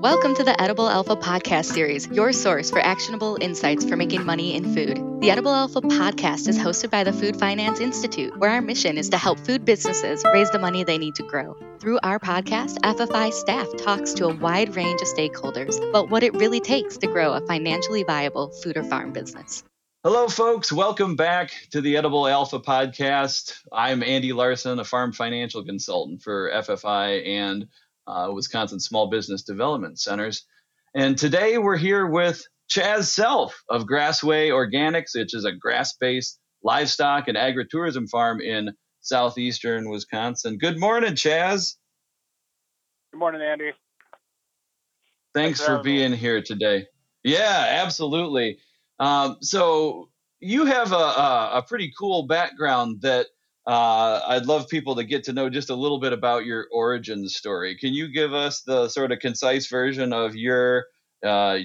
Welcome to the Edible Alpha podcast series, your source for actionable insights for making money in food. The Edible Alpha podcast is hosted by the Food Finance Institute, where our mission is to help food businesses raise the money they need to grow. Through our podcast, FFI staff talks to a wide range of stakeholders about what it really takes to grow a financially viable food or farm business. Hello, folks. Welcome back to the Edible Alpha podcast. I'm Andy Larson, a farm financial consultant for FFI and Wisconsin Small Business Development Centers. And today we're here with Chaz Self of Grassway Organics, which is a grass-based livestock and agritourism farm in southeastern Wisconsin. Good morning, Chaz. Good morning, Andy. Thanks for being here today. Yeah, absolutely. So you have a pretty cool background that I'd love people to get to know just a little bit about your origin story. Can you give us the sort of concise version of your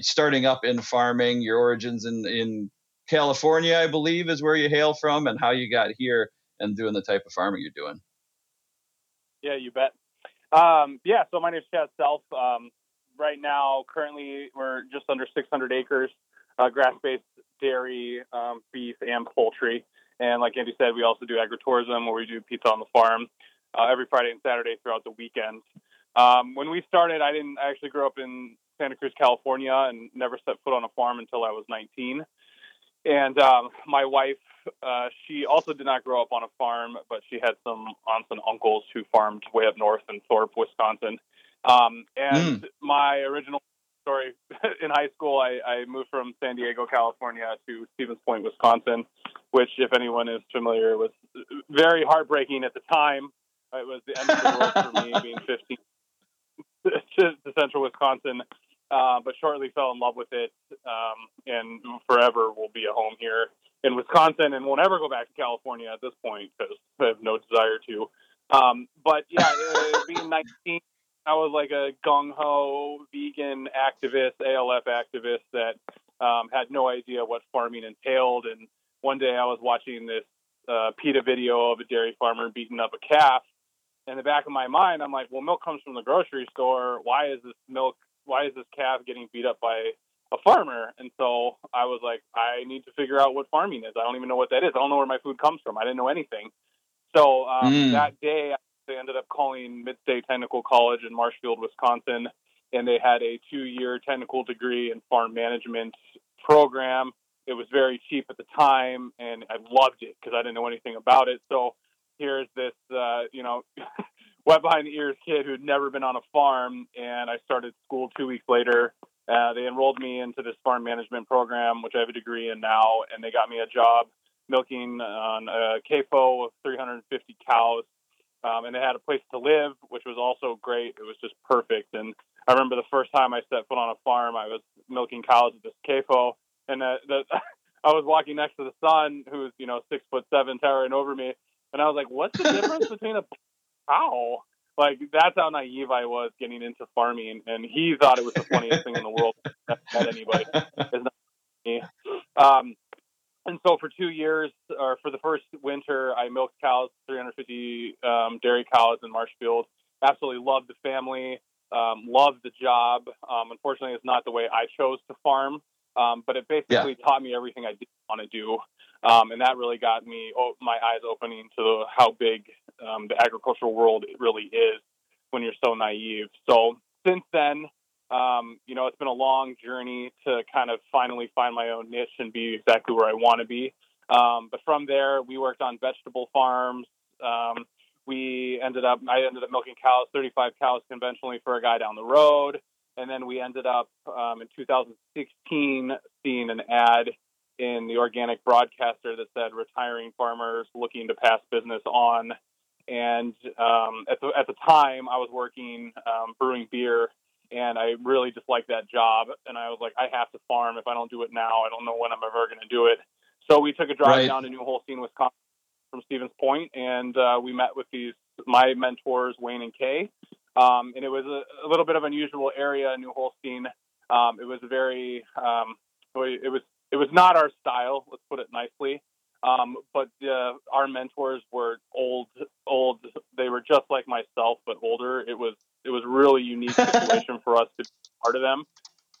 starting up in farming, your origins in California, I believe, is where you hail from, and how you got here and doing the type of farming you're doing? Yeah, you bet. So my name's Chad Self. Right now, currently, we're just under 600 acres, grass-based dairy, beef, and poultry. And like Andy said, we also do agritourism, where we do pizza on the farm every Friday and Saturday throughout the weekend. When we started, I actually grew up in Santa Cruz, California, and never set foot on a farm until I was 19. And my wife, she also did not grow up on a farm, but she had some aunts and uncles who farmed way up north in Thorpe, Wisconsin. My original story, in high school, I moved from San Diego, California to Stevens Point, Wisconsin, which, if anyone is familiar, was very heartbreaking at the time. It was the end of the world for me, being 15 to central Wisconsin, but shortly fell in love with it, and forever will be a home here in Wisconsin, and won't ever go back to California at this point, because I have no desire to. Being 19, I was like a gung-ho vegan activist, ALF activist that had no idea what farming entailed. And one day I was watching this PETA video of a dairy farmer beating up a calf. In the back of my mind, I'm like, well, milk comes from the grocery store. Why is this calf getting beat up by a farmer? And so I was like, I need to figure out what farming is. I don't even know what that is. I don't know where my food comes from. I didn't know anything. So that day, they ended up calling Mid-State Technical College in Marshfield, Wisconsin, and they had a 2-year technical degree in farm management program. It was very cheap at the time, and I loved it because I didn't know anything about it. So here's this, wet behind the ears kid who'd never been on a farm, and I started school 2 weeks later. They enrolled me into this farm management program, which I have a degree in now, and they got me a job milking on a CAFO of 350 cows. And they had a place to live, which was also great. It was just perfect. And I remember the first time I set foot on a farm, I was milking cows at this CAFO, and I was walking next to the son, who was 6'7", towering over me, and I was like, "What's the difference between a cow?" Like, that's how naive I was getting into farming, and he thought it was the funniest thing in the world. Not anybody. It's not me. And so for 2 years, or for the first winter, I milked cows, 350 dairy cows in Marshfield. Absolutely loved the family, loved the job. Unfortunately, it's not the way I chose to farm, but it basically taught me everything I didn't want to do. And that really got me my eyes opening to how big the agricultural world really is when you're so naive. So since then, it's been a long journey to kind of finally find my own niche and be exactly where I want to be. But from there, we worked on vegetable farms. I ended up milking cows, 35 cows conventionally for a guy down the road. And then we ended up in 2016 seeing an ad in the organic broadcaster that said retiring farmers looking to pass business on. And at the time, I was working brewing beer. And I really disliked that job. And I was like, I have to farm. If I don't do it now, I don't know when I'm ever going to do it. So we took a drive down to New Holstein, Wisconsin from Stevens Point. And we met with my mentors, Wayne and Kay. And it was a little bit of an unusual area, New Holstein. It was not our style, let's put it nicely. But our mentors were old. They were just like myself, but older. It was a really unique situation for us to be part of them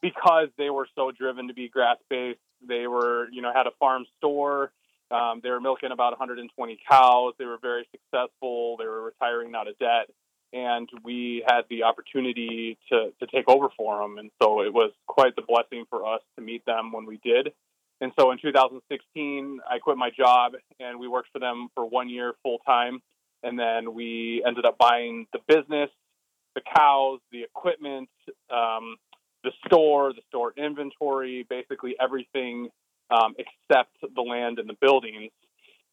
because they were so driven to be grass-based. They were, had a farm store. They were milking about 120 cows. They were very successful. They were retiring out of debt. And we had the opportunity to take over for them. And so it was quite the blessing for us to meet them when we did. And so in 2016, I quit my job and we worked for them for 1 year full time. And then we ended up buying the business, the cows, the equipment, the store inventory, basically everything except the land and the buildings.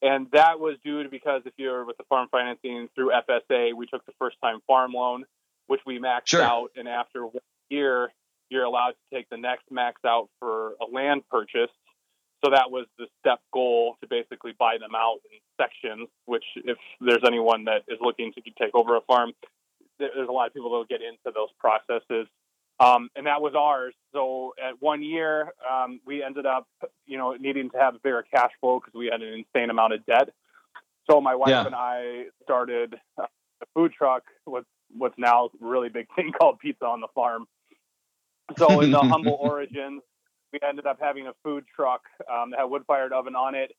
And that was due to because if you're with the farm financing through FSA, we took the first-time farm loan, which we maxed out. And after 1 year, you're allowed to take the next max out for a land purchase. So that was the step goal to basically buy them out in sections, which if there's anyone that is looking to take over a farm, there's a lot of people that will get into those processes. And that was ours. So at 1 year, we ended up, needing to have a bigger cash flow because we had an insane amount of debt. So my wife and I started a food truck with what's now a really big thing called Pizza on the Farm. So in the humble origins, we ended up having a food truck that had wood-fired oven on it.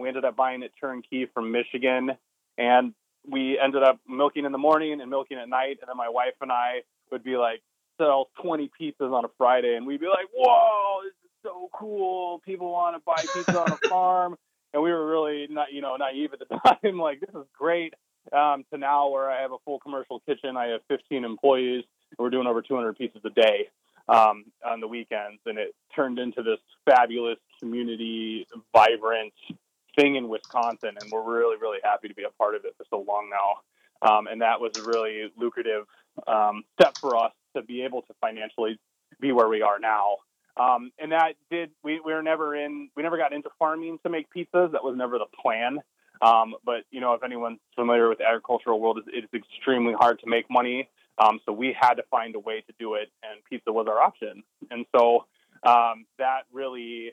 We ended up buying it turnkey from Michigan, and we ended up milking in the morning and milking at night. And then my wife and I would be like, sell 20 pizzas on a Friday, and we'd be like, whoa, this is so cool, people want to buy pizza on a farm. And we were really not naive at the time, like, this is great, to now where I have a full commercial kitchen, I have 15 employees, and we're doing over 200 pizzas a day on the weekends. And it turned into this fabulous community, vibrant thing in Wisconsin, and we're really, really happy to be a part of it for so long now. And that was a really lucrative step for us to be able to financially be where we are now. And that did, we never got into farming to make pizzas. That was never the plan. But if anyone's familiar with the agricultural world, it's extremely hard to make money. So we had to find a way to do it, and pizza was our option. And so that really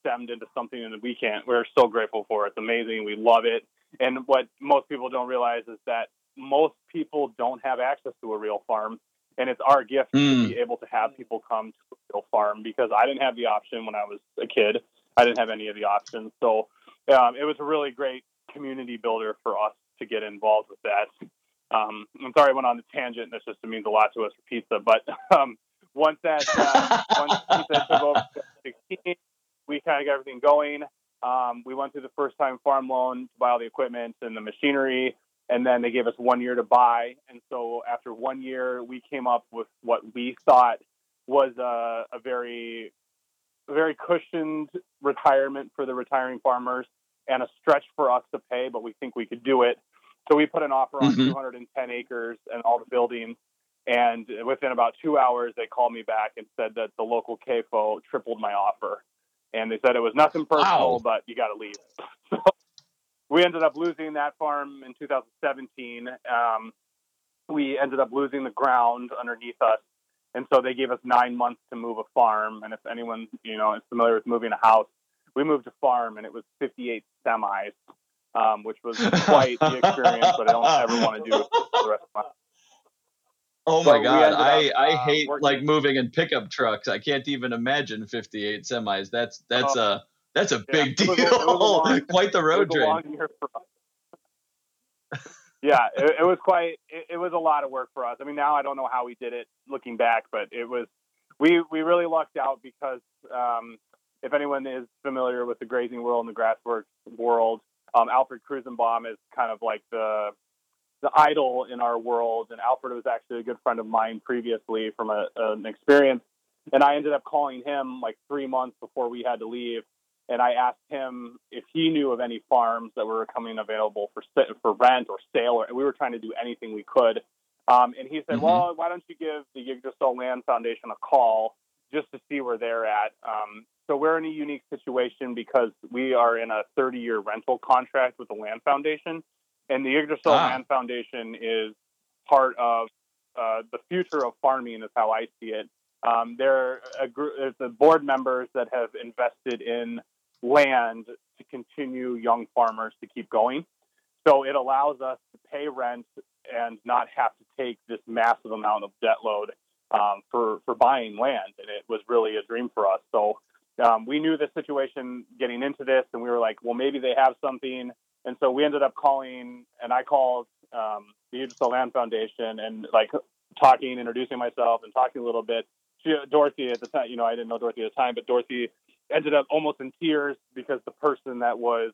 stemmed into something that we're so grateful for. It's amazing. We love it. And what most people don't realize is that most people don't have access to a real farm. And it's our gift to be able to have people come to a real farm, because I didn't have the option when I was a kid. I didn't have any of the options. So it was a really great community builder for us to get involved with that. I'm sorry I went on the tangent. This just means a lot to us for pizza. But once pizza took over 2016, we kind of got everything going. We went through the first-time farm loan to buy all the equipment and the machinery. And then they gave us 1 year to buy. And so after 1 year, we came up with what we thought was a very, very cushioned retirement for the retiring farmers and a stretch for us to pay, but we think we could do it. So we put an offer on 210 acres and all the buildings. And within about 2 hours, they called me back and said that the local CAFO tripled my offer. And they said it was nothing personal, but you got to leave. So we ended up losing that farm in 2017. We ended up losing the ground underneath us. And so they gave us 9 months to move a farm. And if anyone, is familiar with moving a house, we moved a farm and it was 58 semis, which was quite the experience, but I don't ever want to do it for the rest of my life. Oh my God. I hate moving in pickup trucks. I can't even imagine 58 semis. That's a big deal. Quite the road trip. Yeah, it was quite. It was a lot of work for us. I mean, now I don't know how we did it looking back, but it was. We really lucked out because if anyone is familiar with the grazing world and the grassworks world, Alfred Krusenbaum is kind of like the idol in our world. And Alfred was actually a good friend of mine previously from an experience, and I ended up calling him like 3 months before we had to leave. And I asked him if he knew of any farms that were coming available for rent or sale, or we were trying to do anything we could. And he said, well, why don't you give the Yggdrasil Land Foundation a call just to see where they're at? So we're in a unique situation because we are in a 30-year rental contract with the Land Foundation. And the Yggdrasil Land Foundation is part of the future of farming is how I see it. They're the board members that have invested in land to continue young farmers to keep going. So it allows us to pay rent and not have to take this massive amount of debt load for buying land. And it was really a dream for us. So we knew the situation getting into this, and we were like, well, maybe they have something. And so we ended up calling, and I called the Yggdrasil Land Foundation and like talking, introducing myself and talking a little bit. Dorothy at the time, you know, I didn't know Dorothy at the time, but Dorothy ended up almost in tears because the person that was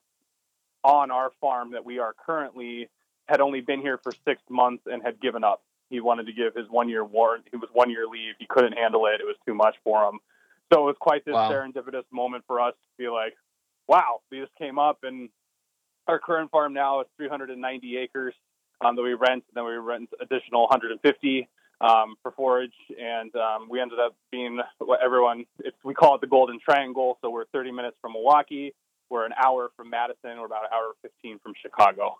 on our farm that we are currently had only been here for 6 months and had given up. He wanted to give his 1 year warrant. He was 1 year leave. He couldn't handle it. It was too much for him. So it was quite this serendipitous moment for us to be like, wow, we just came up, and our current farm now is 390 acres that we rent. And then we rent additional 150 for forage. And we ended up being what everyone, we call it the Golden Triangle. So we're 30 minutes from Milwaukee. We're an hour from Madison. We're about an hour 15 from Chicago.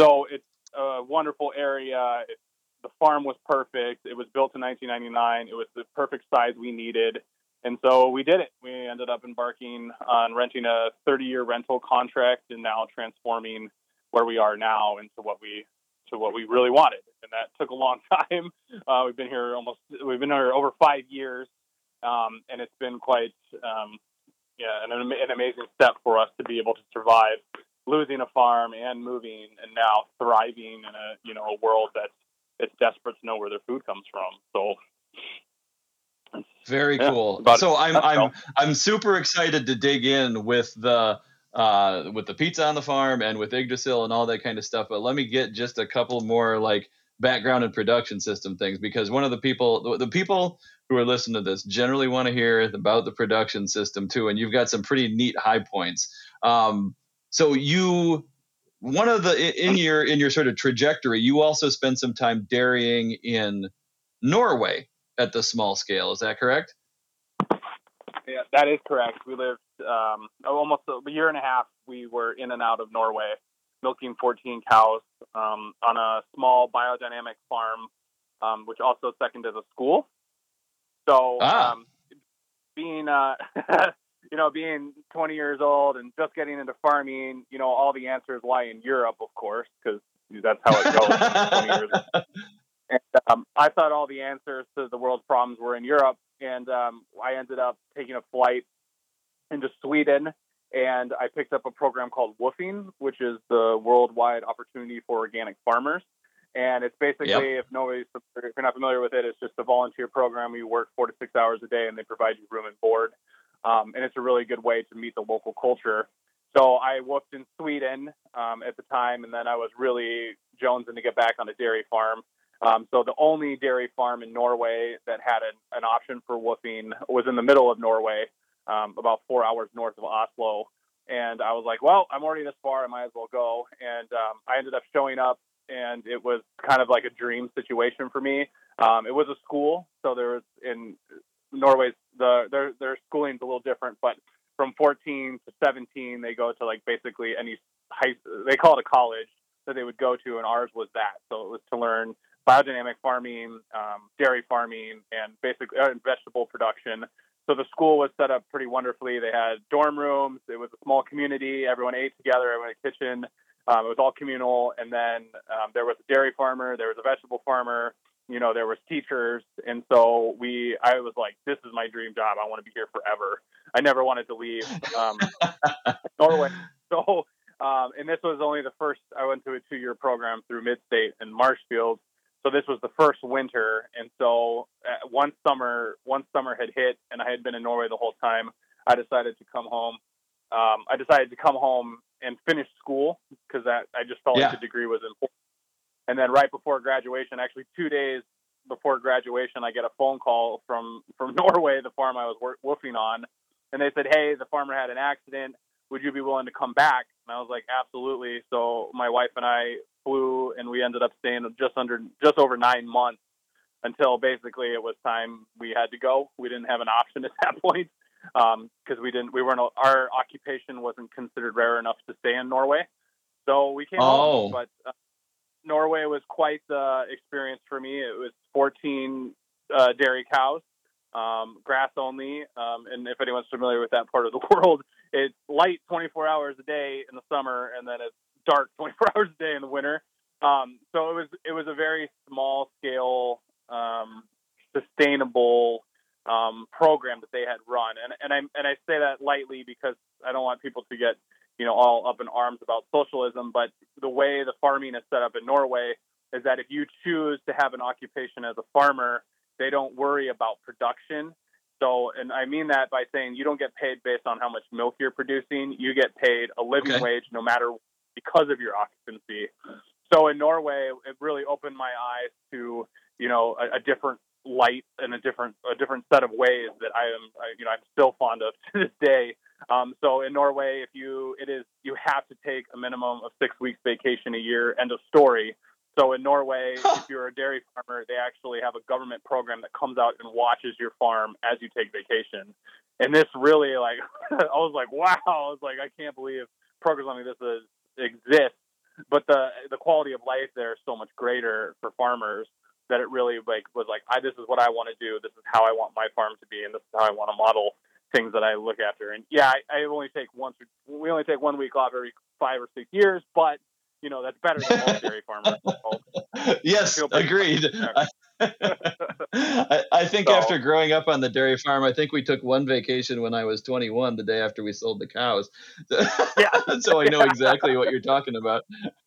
So it's a wonderful area. The farm was perfect. It was built in 1999. It was the perfect size we needed. And so we did it. We ended up embarking on renting a 30-year rental contract and now transforming where we are now into what we really wanted. And that took a long time. We've been here over 5 years, and it's been quite an amazing step for us to be able to survive losing a farm and moving, and now thriving in a world that's desperate to know where their food comes from. So very cool. So I'm super excited to dig in with the Pizza on the Farm and with Yggdrasil and all that kind of stuff. But let me get just a couple more like background and production system things, because one of the people who are listening to this generally want to hear about the production system too. And you've got some pretty neat high points. So in your sort of trajectory, you also spent some time dairying in Norway at the small scale. Is that correct? Yeah, that is correct. We lived almost a year and a half. We were in and out of Norway, milking 14 cows on a small biodynamic farm, which also seconded a school. So being 20 years old and just getting into farming, you know, all the answers lie in Europe, of course, because that's how it goes. 20 years ago. And I thought all the answers to the world's problems were in Europe. And I ended up taking a flight into Sweden, and I picked up a program called Woofing, which is the worldwide opportunity for organic farmers. And it's basically, if you're not familiar with it, it's just a volunteer program. You work 4 to 6 hours a day, and they provide you room and board. And it's a really good way to meet the local culture. So I woofed in Sweden at the time, and then I was really jonesing to get back on a dairy farm. So the only dairy farm in Norway that had an option for woofing was in the middle of Norway, about 4 hours north of Oslo. And I was like, well, I'm already this far, I might as well go. And I ended up showing up, and it was kind of like a dream situation for me. It was a school, so there was in Norway, their schooling's a little different, but from 14 to 17, they go to like basically any high, they call it a college that they would go to, and ours was that. So it was to learn biodynamic farming, dairy farming, and basically vegetable production. So the school was set up pretty wonderfully. They had dorm rooms. It was a small community. Everyone ate together. Everyone had a kitchen. It was all communal. And then there was a dairy farmer. There was a vegetable farmer. You know, there was teachers. And so I was like, this is my dream job. I want to be here forever. I never wanted to leave Norway. So, and this was only the first, I went to a 2-year program through Mid-State in Marshfield. So this was the first winter. And so one summer had hit, and I had been in Norway the whole time. I decided to come home. And finish school because I just felt like the degree was important. And then right before graduation, actually 2 days before graduation, I get a phone call from Norway, the farm I was woofing on. And they said, hey, the farmer had an accident. Would you be willing to come back? And I was like, absolutely. So my wife and I flew, and we ended up staying just over 9 months until basically it was time we had to go. We didn't have an option at that point because our occupation wasn't considered rare enough to stay in Norway. So we came home, but Norway was quite the experience for me. It was 14 dairy cows, grass only. And if anyone's familiar with that part of the world, it's light 24 hours a day in the summer, and then it's dark 24 hours a day in the winter. So it was a very small scale, sustainable, program that they had run. And I say that lightly because I don't want people to get, all up in arms about socialism, but the way the farming is set up in Norway is that if you choose to have an occupation as a farmer, they don't worry about production. So, and I mean that by saying you don't get paid based on how much milk you're producing. You get paid a living wage no matter what, because of your occupancy. So in Norway, it really opened my eyes to, a different light and a different set of ways that I'm still fond of to this day. So in Norway, you have to take a minimum of 6 weeks vacation a year, end of story. So in Norway, if you're a dairy farmer, they actually have a government program that comes out and watches your farm as you take vacation. And this really, I was like, wow, I can't believe programs like this exists. But the quality of life there is so much greater for farmers that it really this is what I want to do. This is how I want my farm to be, and this is how I want to model things that I look after. And yeah, we only take 1 week off every 5 or 6 years, but that's better than all dairy farmers. Yes, agreed. I think after growing up on the dairy farm, I think we took one vacation when I was 21, the day after we sold the cows. Yeah. So I know exactly what you're talking about.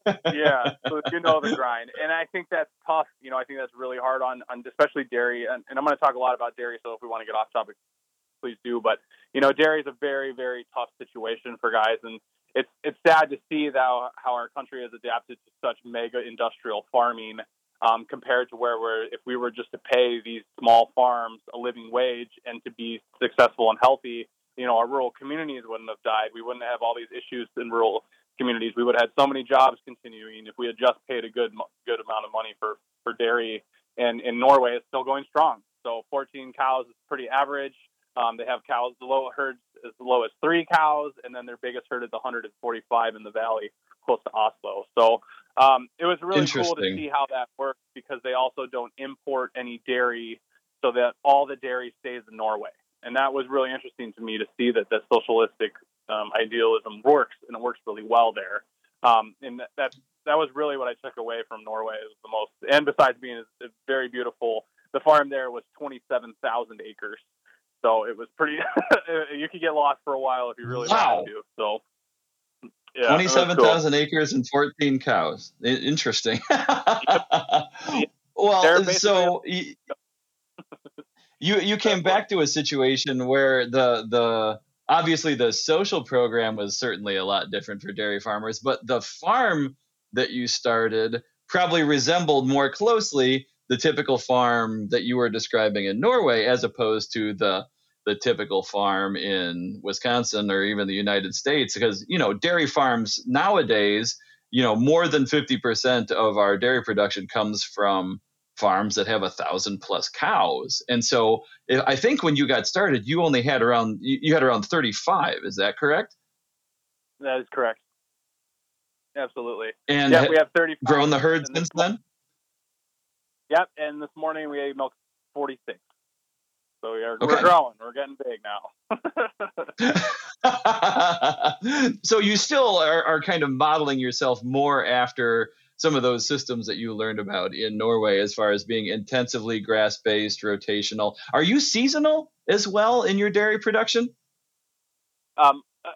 Yeah, so the grind. And I think that's tough. I think that's really hard on especially dairy. And I'm going to talk a lot about dairy, so if we want to get off topic, please do. But, dairy is a very, very tough situation for guys. And it's sad to see how our country has adapted to such mega-industrial farming. Compared to if we were just to pay these small farms a living wage and to be successful and healthy, our rural communities wouldn't have died. We wouldn't have all these issues in rural communities. We would have had so many jobs continuing if we had just paid a good amount of money for dairy. And in Norway, it's still going strong. So 14 cows is pretty average. They have cows, the low herd is the lowest 3 cows, and then their biggest herd is 145 in the valley, close to Oslo. So it was really cool to see how that works, because they also don't import any dairy, so that all the dairy stays in Norway. And that was really interesting to me to see that the socialistic idealism works, and it works really well there. And that was really what I took away from Norway is the most. And besides being very beautiful, the farm there was 27,000 acres. So it was pretty. You could get lost for a while if you really wanted to. So, yeah, 27,000 acres and 14 cows. Interesting. Yep. Well, so you came back to a situation where the obviously the social program was certainly a lot different for dairy farmers, but the farm that you started probably resembled more closely the typical farm that you were describing in Norway, as opposed to the typical farm in Wisconsin or even the United States, because, dairy farms nowadays, more than 50% of our dairy production comes from farms that have 1,000+ cows. And so I think when you got started, you only had around 35. Is that correct? That is correct. Absolutely. And we have 35. Grown the herd since then? Yep, and this morning we milked 46. So we're growing. We're getting big now. So you still are kind of modeling yourself more after some of those systems that you learned about in Norway, as far as being intensively grass-based, rotational. Are you seasonal as well in your dairy production?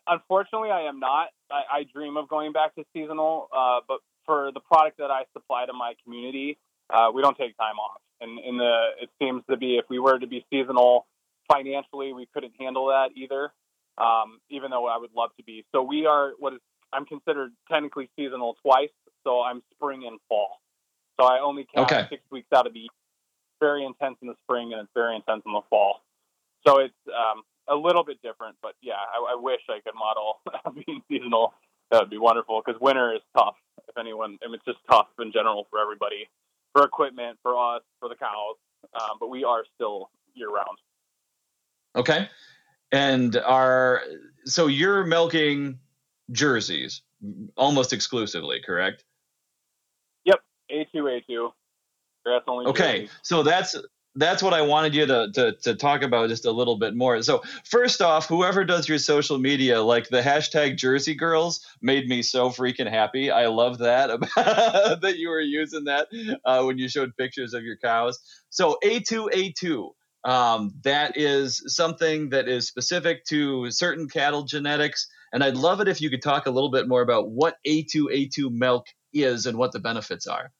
Unfortunately, I am not. I dream of going back to seasonal, but for the product that I supply to my community, we don't take time off, and it seems to be if we were to be seasonal financially, we couldn't handle that either. Even though I would love to be, so we are I'm considered technically seasonal twice. So I'm spring and fall. So I only count 6 weeks out of the year. It's very intense in the spring and it's very intense in the fall. So it's a little bit different, but yeah, I wish I could model being seasonal. That would be wonderful, because winter is tough. It's just tough in general for everybody. For equipment, for us, for the cows, but we are still year-round. Okay, and so you're milking Jerseys almost exclusively, correct? Yep, A2A2. Grass only. Okay, Jerseys. So that's that's what I wanted you to talk about just a little bit more. So first off, whoever does your social media, like the hashtag Jersey Girls made me so freaking happy. I love that that you were using that when you showed pictures of your cows. So A2A2, that is something that is specific to certain cattle genetics. And I'd love it if you could talk a little bit more about what A2A2 milk is and what the benefits are.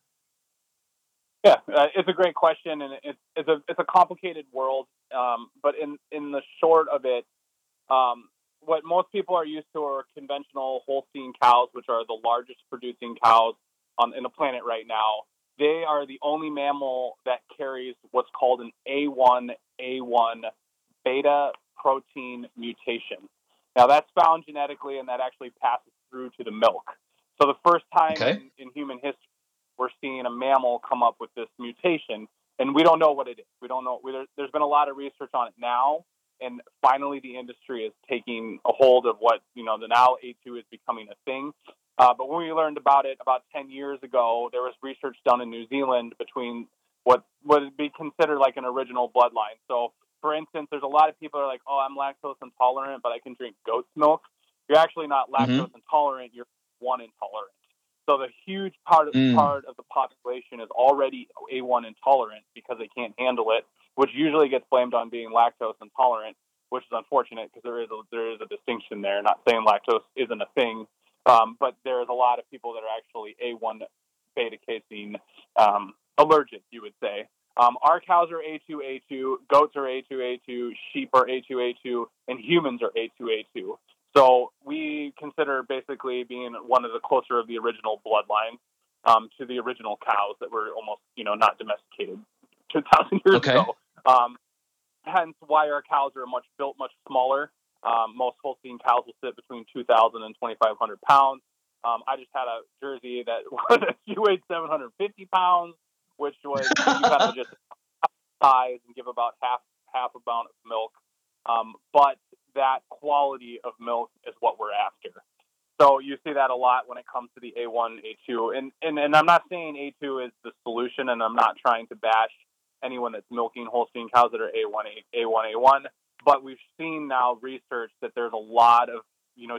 Yeah, it's a great question, and it's a complicated world. But in the short of it, what most people are used to are conventional Holstein cows, which are the largest producing cows on the planet right now. They are the only mammal that carries what's called an A1 beta protein mutation. Now, that's found genetically, and that actually passes through to the milk. So the first time in human history, we're seeing a mammal come up with this mutation, and we don't know what it is. We don't know. There's been a lot of research on it now, and finally the industry is taking a hold of what, the now A2 is becoming a thing. But when we learned about it about 10 years ago, there was research done in New Zealand between what would be considered like an original bloodline. So, for instance, there's a lot of people who are like, oh, I'm lactose intolerant, but I can drink goat's milk. You're actually not lactose intolerant. You're one intolerant. So the huge part of the population is already A1 intolerant because they can't handle it, which usually gets blamed on being lactose intolerant, which is unfortunate because there is a distinction there. Not saying lactose isn't a thing, but there is a lot of people that are actually A1 beta casein allergic, you would say. Our cows are A2A2, goats are A2A2, sheep are A2A2, and humans are A2A2. So we consider basically being one of the closer of the original bloodline to the original cows that were almost, not domesticated 2,000 years ago. Hence why our cows are built much smaller. Most Holstein cows will sit between 2,000 and 2,500 pounds. I just had a Jersey that she weighed 750 pounds, which was you kind of just size and give about half a pound of milk. But that quality of milk is what we're after. So you see that a lot when it comes to the A1, A2. And I'm not saying A2 is the solution, and I'm not trying to bash anyone that's milking Holstein cows that are A1, but we've seen now research that there's a lot of,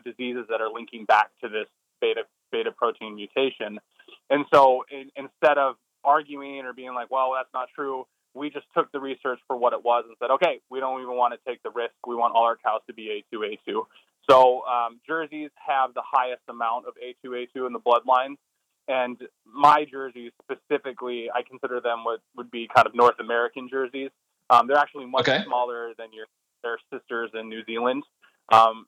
diseases that are linking back to this beta protein mutation. And so instead of arguing or being like, well, that's not true, we just took the research for what it was and said, okay, we don't even want to take the risk. We want all our cows to be A2A2. So Jerseys have the highest amount of A2A2 in the bloodline. And my Jerseys specifically, I consider them what would be kind of North American Jerseys. They're actually much smaller than their sisters in New Zealand.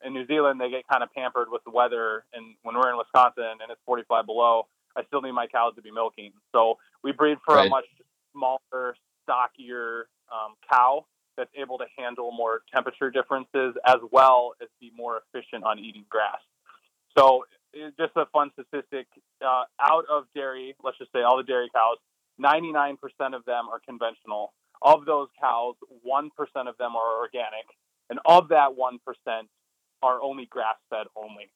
In New Zealand, they get kind of pampered with the weather. And when we're in Wisconsin and it's 45 below, I still need my cows to be milking. So we breed for a much smaller, stockier cow that's able to handle more temperature differences as well as be more efficient on eating grass. So just a fun statistic, out of dairy, let's just say all the dairy cows, 99% of them are conventional. Of those cows, 1% of them are organic. And of that 1% are only grass-fed only.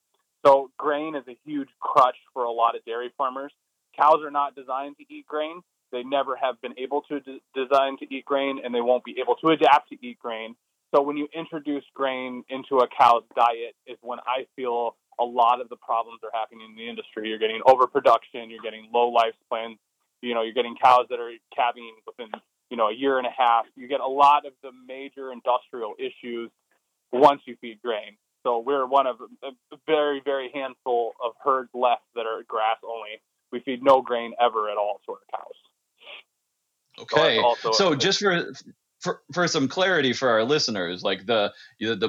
So grain is a huge crutch for a lot of dairy farmers. Cows are not designed to eat grain. They never have been able to design to eat grain, and they won't be able to adapt to eat grain. So when you introduce grain into a cow's diet is when I feel a lot of the problems are happening in the industry. You're getting overproduction. You're getting low lifespans. You're getting cows that are calving within, a year and a half. You get a lot of the major industrial issues once you feed grain. So we're one of a very, very handful of herds left that are grass only. We feed no grain ever at all to our cows. Okay, so just for some clarity for our listeners, like the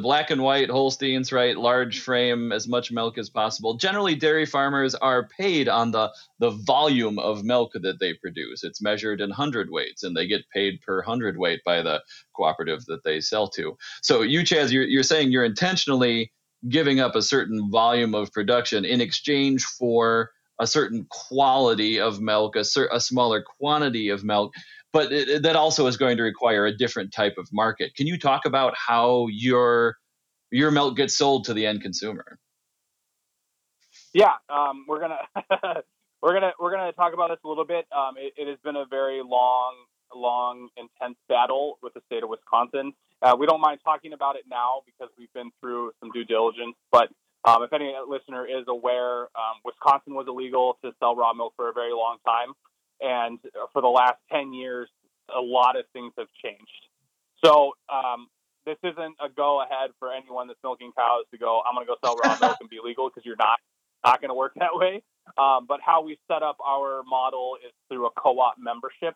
black and white Holsteins, right? Large frame, as much milk as possible. Generally, dairy farmers are paid on the volume of milk that they produce. It's measured in hundredweights, and they get paid per hundredweight by the cooperative that they sell to. So you, Chaz, you're saying you're intentionally giving up a certain volume of production in exchange for a certain quality of milk, a smaller quantity of milk, but that also is going to require a different type of market. Can you talk about how your milk gets sold to the end consumer? Yeah, we're gonna talk about this a little bit. It has been a very long long, intense battle with the state of Wisconsin. We don't mind talking about it now because we've been through some due diligence, but if any listener is aware, Wisconsin was illegal to sell raw milk for a very long time. And for the last 10 years, a lot of things have changed. So this isn't a go-ahead for anyone that's milking cows to go, I'm going to go sell raw milk and be legal, because you're not going to work that way. But how we set up our model is through a co-op membership.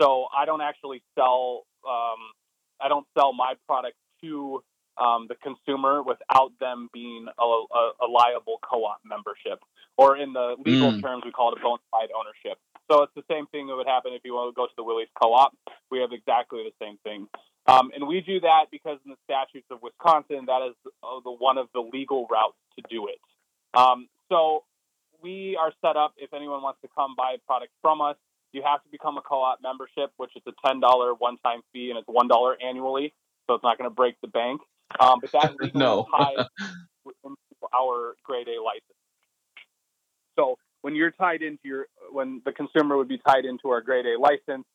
So I don't actually sell my product to the consumer without them being a liable co-op membership, or in the legal terms, we call it a bona fide ownership. So it's the same thing that would happen if you want to go to the Willie's co-op. We have exactly the same thing. And we do that because in the statutes of Wisconsin, that is one of the legal routes to do it. So we are set up, if anyone wants to come buy a product from us, you have to become a co-op membership, which is a $10 one-time fee, and it's $1 annually, so it's not going to break the bank. But that is tied into our grade A license. So when you're tied into when the consumer would be tied into our grade A license,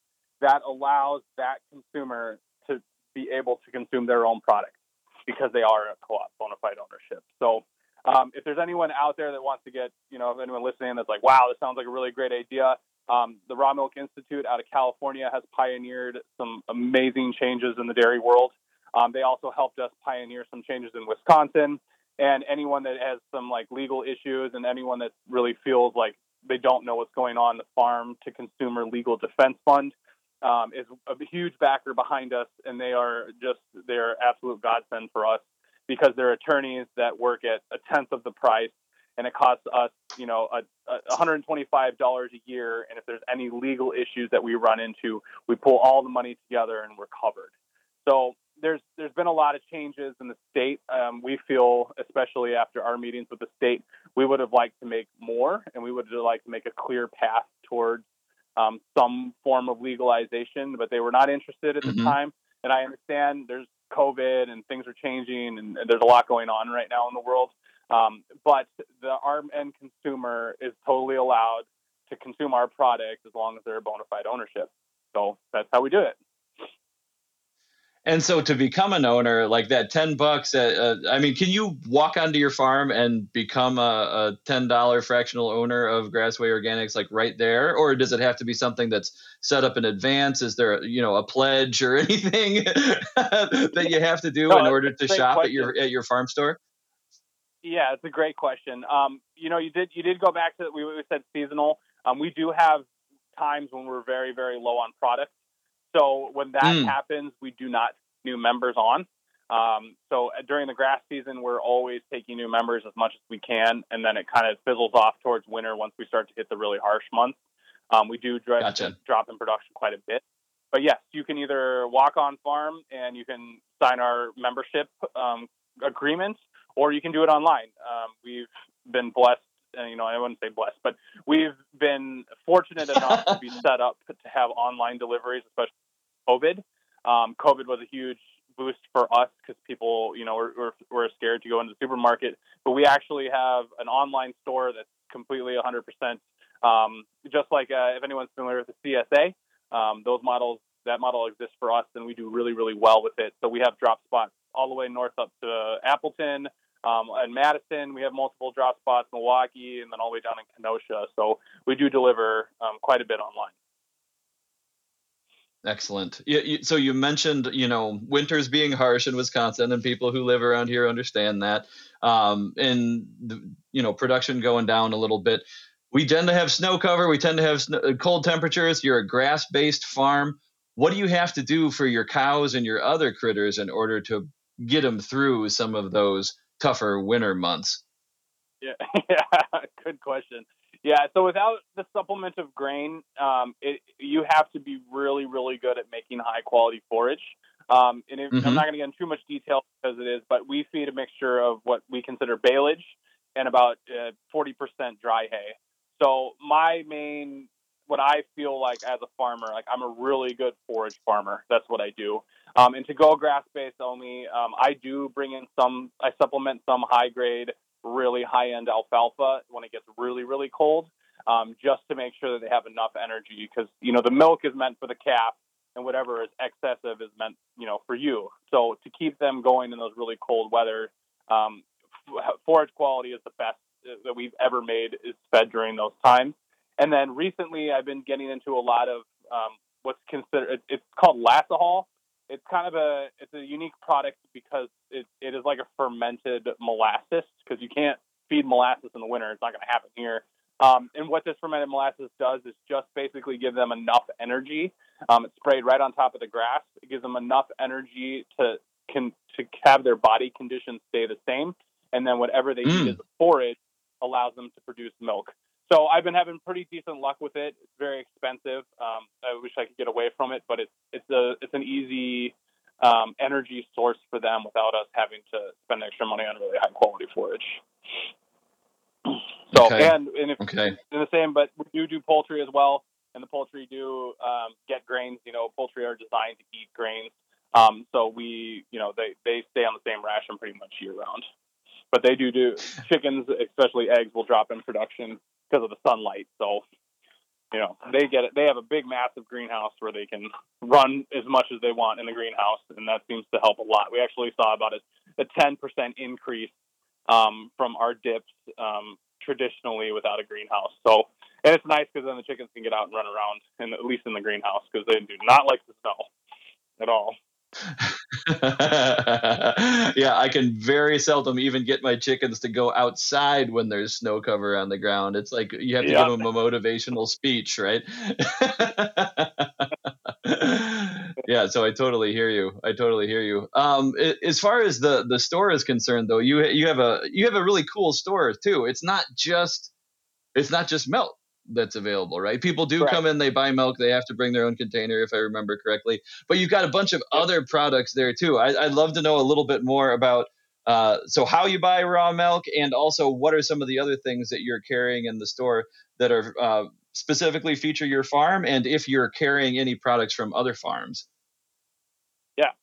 that allows that consumer to be able to consume their own product because they are a co-op bona fide ownership. So if there's anyone out there that wants to get, if anyone listening that's like, wow, this sounds like a really great idea. The Raw Milk Institute out of California has pioneered some amazing changes in the dairy world. They also helped us pioneer some changes in Wisconsin. And anyone that has some legal issues, and anyone that really feels like they don't know what's going on, the Farm to Consumer Legal Defense Fund is a huge backer behind us, and they're absolute godsend for us, because they're attorneys that work at a tenth of the price, and it costs us, $125 a year. And if there's any legal issues that we run into, we pull all the money together and we're covered. So there's been a lot of changes in the state. We feel, especially after our meetings with the state, we would have liked to make more, and we would have liked to make a clear path towards some form of legalization, but they were not interested at the time. And I understand there's COVID and things are changing, and there's a lot going on right now in the world. But the arm end consumer is totally allowed to consume our product as long as they're a bona fide ownership. So that's how we do it. And so to become an owner, like that $10, can you walk onto your farm and become a $10 fractional owner of Grassway Organics, right there? Or does it have to be something that's set up in advance? Is there, a pledge or anything that you have to do in order to shop at your farm store? Yeah, it's a great question. You did go back to, we said seasonal. We do have times when we're very, very low on product. So when that happens, we do not new members on. So during the grass season, we're always taking new members as much as we can. And then it kind of fizzles off towards winter once we start to hit the really harsh months. We do drop in production quite a bit. But yes, you can either walk on farm and you can sign our membership agreement, or you can do it online. We've been blessed. I wouldn't say blessed, but we've been fortunate enough to be set up to have online deliveries, especially COVID. COVID was a huge boost for us because people, were scared to go into the supermarket. But we actually have an online store that's completely 100%. Just like if anyone's familiar with the CSA, that model exists for us, and we do really, really well with it. So we have drop spots all the way north up to Appleton. In Madison, we have multiple drop spots, Milwaukee, and then all the way down in Kenosha. So we do deliver quite a bit online. Excellent. So you mentioned, winters being harsh in Wisconsin, and people who live around here understand that. And production going down a little bit. We tend to have snow cover. We tend to have cold temperatures. You're a grass-based farm. What do you have to do for your cows and your other critters in order to get them through some of those tougher winter months? Yeah, good question. Yeah, so without the supplement of grain, you have to be really, really good at making high-quality forage. I'm not going to get into too much detail because it is, but we feed a mixture of what we consider baleage and about 40% dry hay. So what I feel like as a farmer, I'm a really good forage farmer. That's what I do. And to go grass-based only, I do bring in I supplement some high-grade, really high-end alfalfa when it gets really, really cold, just to make sure that they have enough energy because, the milk is meant for the calf and whatever is excessive is meant, you know, for you. So to keep them going in those really cold weather, forage quality is the best that we've ever made is fed during those times. And then recently I've been getting into a lot of what's considered, it's called lasahol. It's kind of a unique product because it is like a fermented molasses, because you can't feed molasses in the winter. It's not going to happen here. And what this fermented molasses does is just basically give them enough energy. It's sprayed right on top of the grass. It gives them enough energy to have their body conditions stay the same. And then whatever they eat as a forage allows them to produce milk. So I've been having pretty decent luck with it. It's very expensive. I wish I could get away from it, but it's an easy energy source for them without us having to spend extra money on really high quality forage. So okay. But we do poultry as well, and the poultry do get grains. You know, poultry are designed to eat grains, so we, you know, they stay on the same ration pretty much year round. But they do chickens, especially eggs, will drop in production because of the sunlight. So, you know, they get it. They have a big, massive greenhouse where they can run as much as they want in the greenhouse, and that seems to help a lot. We actually saw about a 10% increase from our dips traditionally without a greenhouse. So, and it's nice because then the chickens can get out and run around, and at least in the greenhouse, because they do not like the snow at all. Yeah, I can very seldom even get my chickens to go outside when there's snow cover on the ground. It's like you have to give them a motivational speech, right? Yeah, so I totally hear you. As far as the store is concerned, though, you have a really cool store too. It's not just milk that's available, right? People do Correct. Come in, they buy milk, they have to bring their own container, if I remember correctly. But you've got a bunch of other products there too. I'd love to know a little bit more about so how you buy raw milk, and also what are some of the other things that you're carrying in the store that are specifically feature your farm, and if you're carrying any products from other farms.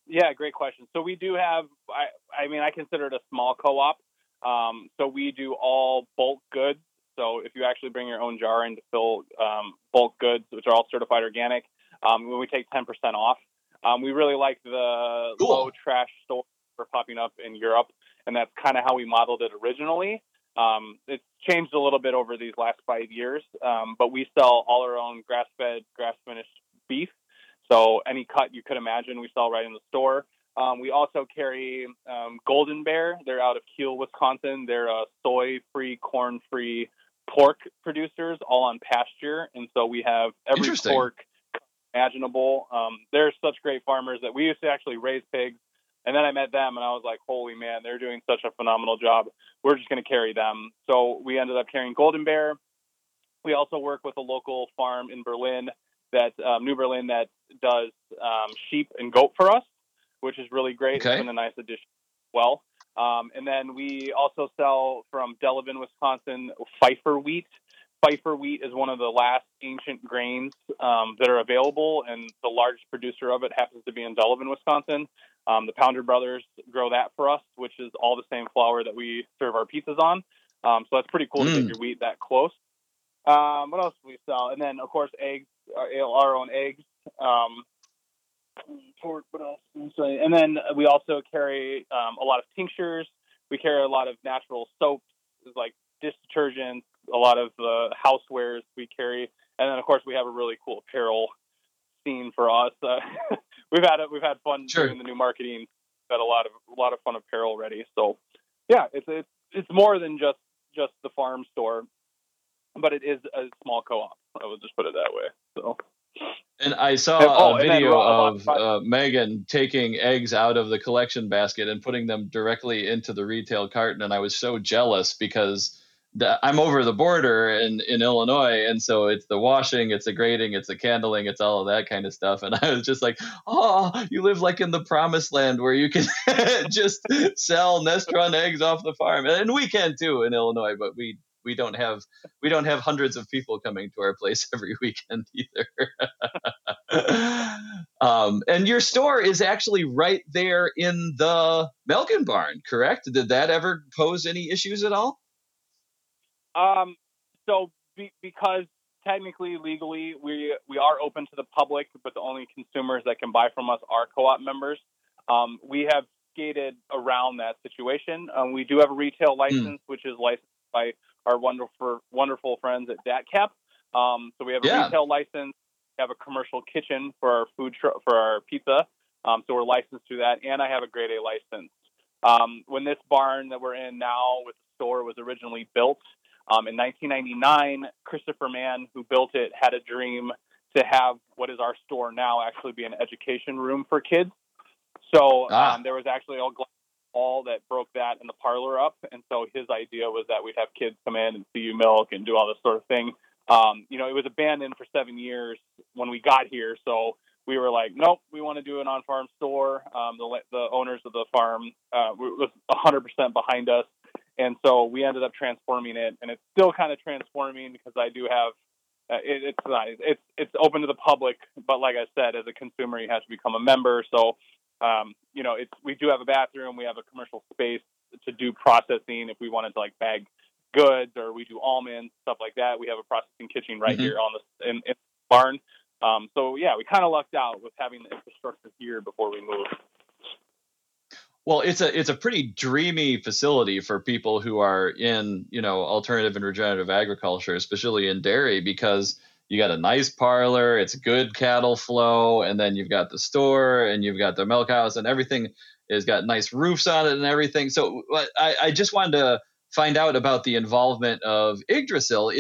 Yeah, great question. So we do have, I consider it a small co-op. So we do all bulk goods. So if you actually bring your own jar in to fill bulk goods, which are all certified organic, we take 10% off. We really like the low trash store for popping up in Europe, and that's kind of how we modeled it originally. It's changed a little bit over these last 5 years, but we sell all our own grass-fed, grass-finished beef. So any cut you could imagine, we sell right in the store. We also carry Golden Bear. They're out of Kiel, Wisconsin. They're a soy-free, corn-free pork producers, all on pasture, and so we have every pork imaginable. They're such great farmers that we used to actually raise pigs, and then I met them and I was like, holy man, they're doing such a phenomenal job, we're just going to carry them. So we ended up carrying Golden Bear. We also work with a local farm in Berlin that New Berlin that does sheep and goat for us, which is really great. Okay. It's been a nice addition as well. And then we also sell from Delavan, Wisconsin, Pfeiffer wheat. Pfeiffer wheat is one of the last ancient grains that are available, and the largest producer of it happens to be in Delavan, Wisconsin. The Pounder brothers grow that for us, which is all the same flour that we serve our pizzas on. So that's pretty cool to get your wheat that close. What else do we sell? And then, of course, eggs, our own eggs. What else? And then we also carry a lot of tinctures. We carry a lot of natural soaps, like dish detergents, a lot of housewares we carry, and then of course we have a really cool apparel scene for us. We've had fun doing the new marketing. Got a lot of fun apparel ready. So yeah, it's more than just the farm store, but it is a small co-op. I will just put it that way. So. And I saw a video of Megan taking eggs out of the collection basket and putting them directly into the retail carton, and I was so jealous because I'm over the border in Illinois, and so it's the washing, it's the grading, it's the candling, it's all of that kind of stuff, and I was just like, oh, you live like in the promised land where you can just sell nest-run eggs off the farm, and we can too in Illinois, but we don't have hundreds of people coming to our place every weekend either. And your store is actually right there in the Melkin barn, correct? Did that ever pose any issues at all? So because technically, legally, we are open to the public, but the only consumers that can buy from us are co-op members. We have skated around that situation. We do have a retail license, which is licensed by our wonderful friends at DatCap. So we have a retail license. We have a commercial kitchen for our for our pizza. So we're licensed to that, and I have a grade A license. When this barn that we're in now with the store was originally built in 1999, Christopher Mann, who built it, had a dream to have what is our store now actually be an education room for kids. So there was actually a glass wall that broke that and the parlor up. And so his idea was that we'd have kids come in and see milk and do all this sort of thing. You know, it was abandoned for 7 years when we got here. So we were like, nope, we want to do an on-farm store. The owners of the farm was 100% behind us. And so we ended up transforming it, and it's still kind of transforming because I do have it's open to the public, but like I said, as a consumer, you have to become a member. So you know, we do have a bathroom, we have a commercial space to do processing if we wanted to like bag goods, or we do almonds, stuff like that. We have a processing kitchen right here on the in the barn. So yeah, we kind of lucked out with having the infrastructure here before we moved. Well, it's a pretty dreamy facility for people who are in, you know, alternative and regenerative agriculture, especially in dairy, because you got a nice parlor, it's good cattle flow, and then you've got the store and you've got the milk house, and everything has got nice roofs on it and everything. So I just wanted to find out about the involvement of Yggdrasil.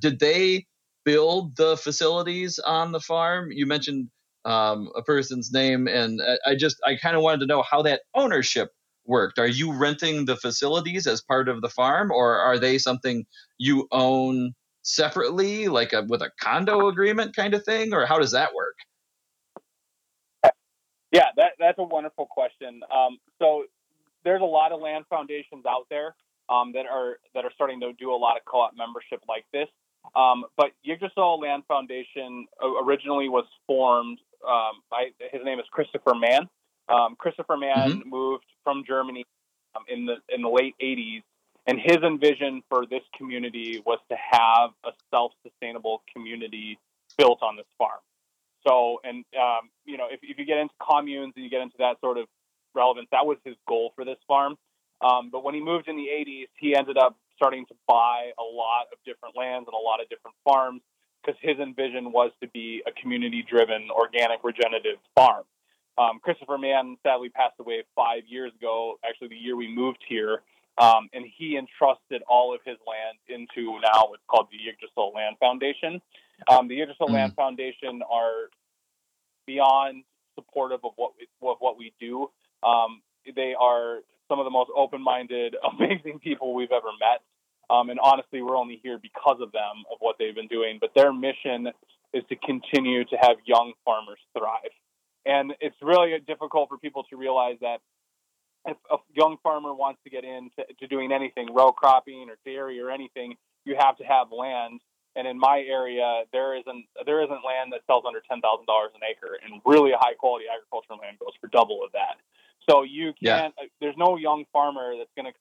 Did they build the facilities on the farm? You mentioned a person's name, and I kind of wanted to know how that ownership worked. Are you renting the facilities as part of the farm, or are they something you own separately, like with a condo agreement kind of thing, or how does that work? Yeah, that's a wonderful question. So there's a lot of land foundations out there that are starting to do a lot of co-op membership like this. But Yggdrasil Land Foundation originally was formed by, his name is Christopher Mann. Christopher Mann moved from Germany in the late 80s, and his envision for this community was to have a self-sustainable community built on this farm. So, and you know, if you get into communes and you get into that sort of relevance, that was his goal for this farm. But when he moved in the 80s, he ended up starting to buy a lot of different lands and a lot of different farms, because his envision was to be a community-driven, organic, regenerative farm. Christopher Mann sadly passed away 5 years ago, actually the year we moved here, and he entrusted all of his land into now what's called the Yggdrasil Land Foundation. The Yggdrasil Land Foundation are beyond supportive of what we do. They are some of the most open-minded, amazing people we've ever met. And honestly, we're only here because of them, of what they've been doing. But their mission is to continue to have young farmers thrive. And it's really difficult for people to realize that if a young farmer wants to get into doing anything, row cropping or dairy or anything, you have to have land. And in my area, there isn't land that sells under $10,000 an acre. And really high-quality agricultural land goes for double of that. So you can't, there's no young farmer that's going to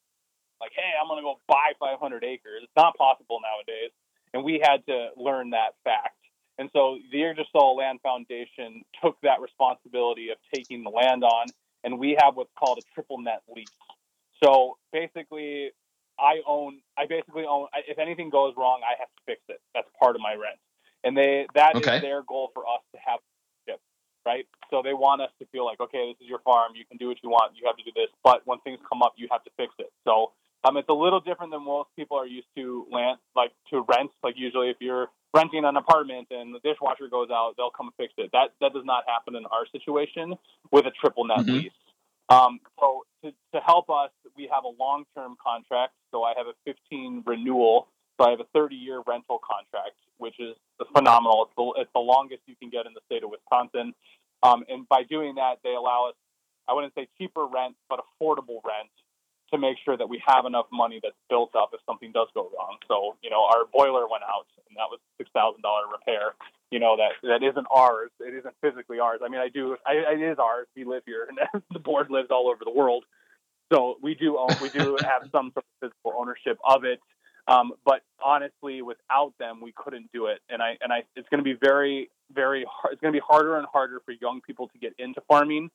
like, hey, I'm going to go buy 500 acres. It's not possible nowadays. And we had to learn that fact. And so the Yggdrasil Land Foundation took that responsibility of taking the land on, and we have what's called a triple net lease. So basically I basically own, if anything goes wrong, I have to fix it. That's part of my rent. And that is their goal for us to have, right? So they want us to feel like, okay, this is your farm. You can do what you want. You have to do this. But when things come up, you have to fix it. So it's a little different than most people are used to rent. Like usually if you're renting an apartment and the dishwasher goes out, they'll come fix it. That does not happen in our situation with a triple net lease. So to help us, we have a long-term contract. So I have a 15 renewal. So I have a 30-year rental contract, which is phenomenal. It's the longest you can get in the state of Wisconsin. And by doing that, they allow us, I wouldn't say cheaper rent, but affordable rent to make sure that we have enough money that's built up if something does go wrong. So, you know, our boiler went out, and that was a $6,000 repair. You know, that isn't ours. It isn't physically ours. I mean, it is ours. We live here, and the board lives all over the world. So we do have some sort of physical ownership of it. But honestly, without them, we couldn't do it. And it's going to be very, very hard. It's going to be harder and harder for young people to get into farming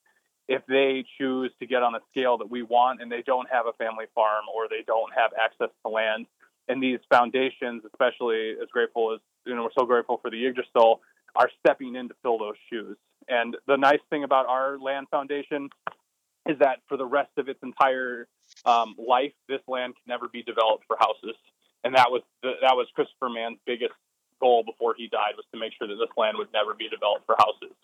if they choose to get on a scale that we want and they don't have a family farm or they don't have access to land. And these foundations, especially as grateful as, you know, we're so grateful for the Yggdrasil, are stepping in to fill those shoes. And the nice thing about our land foundation is that for the rest of its entire life, this land can never be developed for houses. And that was Christopher Mann's biggest goal before he died, was to make sure that this land would never be developed for houses.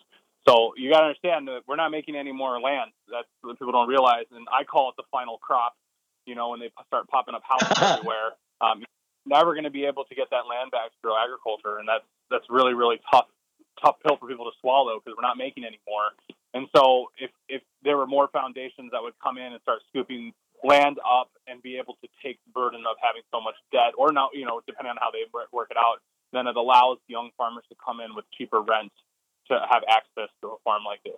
So you got to understand that we're not making any more land. That's what people don't realize. And I call it the final crop, you know, when they start popping up houses everywhere. Never going to be able to get that land back to grow agriculture. And that's really, really tough pill for people to swallow, because we're not making any more. And so if there were more foundations that would come in and start scooping land up and be able to take the burden of having so much debt, or not, you know, depending on how they work it out, then it allows young farmers to come in with cheaper rent to have access to a farm like this.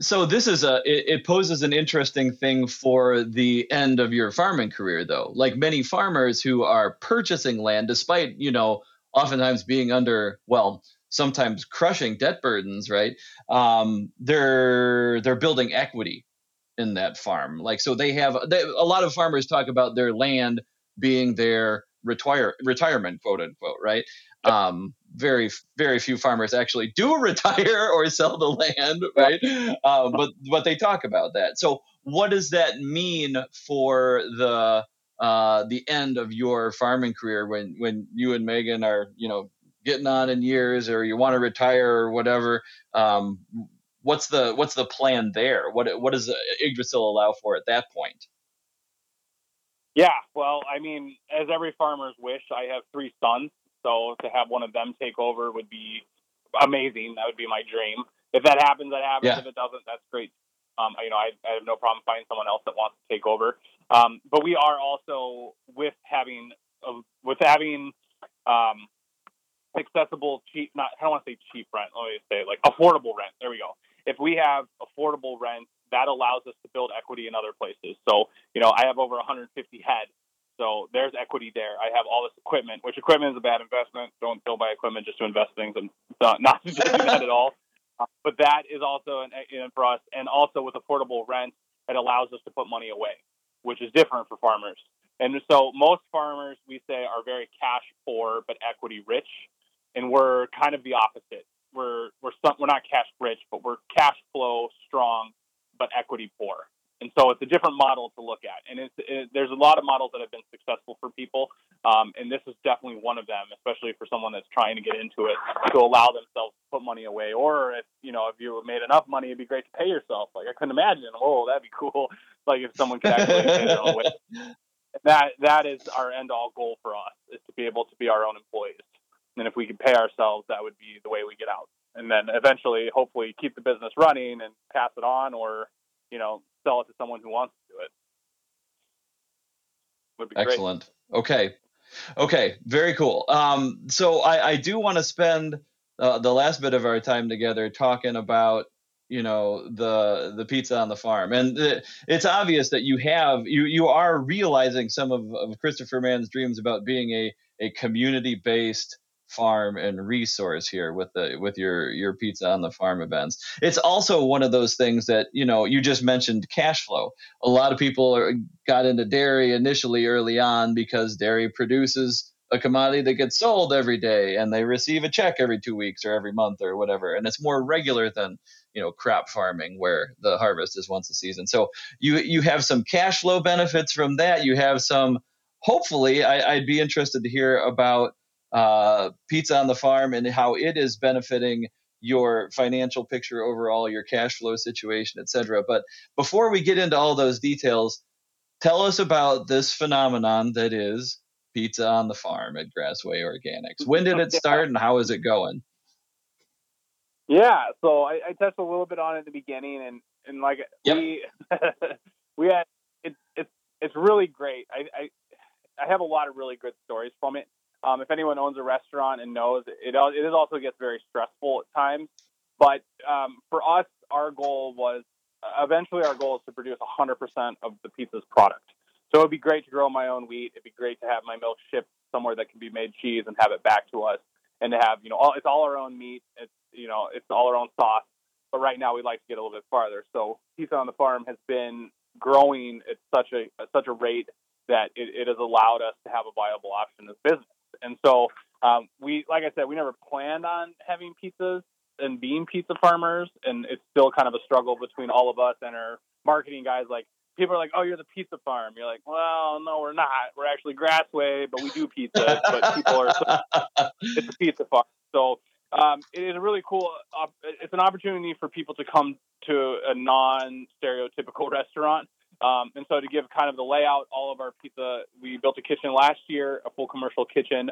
So this is it poses an interesting thing for the end of your farming career, though. Like many farmers who are purchasing land, despite, you know, oftentimes being under, well, sometimes crushing debt burdens, right? They're building equity in that farm. Like, so they have a lot of farmers talk about their land being their retirement, quote unquote, right? Very, very few farmers actually do retire or sell the land, right? But they talk about that. So what does that mean for the end of your farming career when you and Megan are, you know, getting on in years, or you want to retire or whatever? What's the plan there? What does Yggdrasil allow for at that point? Yeah, well, I mean, as every farmer's wish, I have three sons. So to have one of them take over would be amazing. That would be my dream. If that happens, that happens. Yeah. If it doesn't, that's great. You know, I have no problem finding someone else that wants to take over. But we are also with having accessible, cheap, I don't want to say cheap rent. Let me say like affordable rent. There we go. If we have affordable rent, that allows us to build equity in other places. So, you know, I have over 150 head. So there's equity there. I have all this equipment, which equipment is a bad investment. Don't buy equipment just to invest things, and not to do that at all. But that is also an for us. And also with affordable rent, it allows us to put money away, which is different for farmers. And so most farmers, we say, are very cash poor but equity rich, and we're kind of the opposite. We're not cash rich, but we're cash flow strong but equity poor. And so it's a different model to look at. And there's a lot of models that have been successful for people. And this is definitely one of them, especially for someone that's trying to get into it, to allow themselves to put money away. Or if you made enough money, it'd be great to pay yourself. Like, I couldn't imagine. Oh, that'd be cool. Like, if someone could actually pay their own way. That is our end all goal for us, is to be able to be our own employees. And if we could pay ourselves, that would be the way we get out. And then eventually, hopefully, keep the business running and pass it on, or, you know, sell it to someone who wants to do it. Would be excellent. Great. Okay. Very cool. So I do want to spend the last bit of our time together talking about, you know, the pizza on the farm. And it's obvious that you are realizing some of Christopher Mann's dreams about being a community-based farm and resource here with your pizza on the farm events. It's also one of those things that, you know, you just mentioned cash flow. A lot of people got into dairy initially early on because dairy produces a commodity that gets sold every day, and they receive a check every 2 weeks or every month or whatever. And it's more regular than, you know, crop farming, where the harvest is once a season. So you have some cash flow benefits from that. You have some, hopefully, I'd be interested to hear about pizza on the farm and how it is benefiting your financial picture overall, your cash flow situation, etc. But before we get into all those details, tell us about this phenomenon that is pizza on the farm at Grassway Organics. When did it start, and how is it going? Yeah, so I touched a little bit on it at the beginning, and like, yep. we had it's really great. I have a lot of really good stories from it. If anyone owns a restaurant and knows, it also gets very stressful at times. But for us, our goal was to produce 100% of the pizza's product. So it'd be great to grow my own wheat. It'd be great to have my milk shipped somewhere that can be made cheese and have it back to us, and to have, you know, it's all our own meat. It's, you know, it's all our own sauce. But right now we'd like to get a little bit farther. So Pizza on the Farm has been growing at such a rate that it has allowed us to have a viable option as business. And so we, like I said, we never planned on having pizzas and being pizza farmers. And it's still kind of a struggle between all of us and our marketing guys. Like, people are like, "Oh, you're the pizza farm." You're like, "Well, no, we're not. We're actually Grassway, but we do pizza." But people are, it's a pizza farm. So it is a really cool, it's an opportunity for people to come to a non-stereotypical restaurant. And so to give kind of the layout, all of our pizza, we built a kitchen last year, a full commercial kitchen.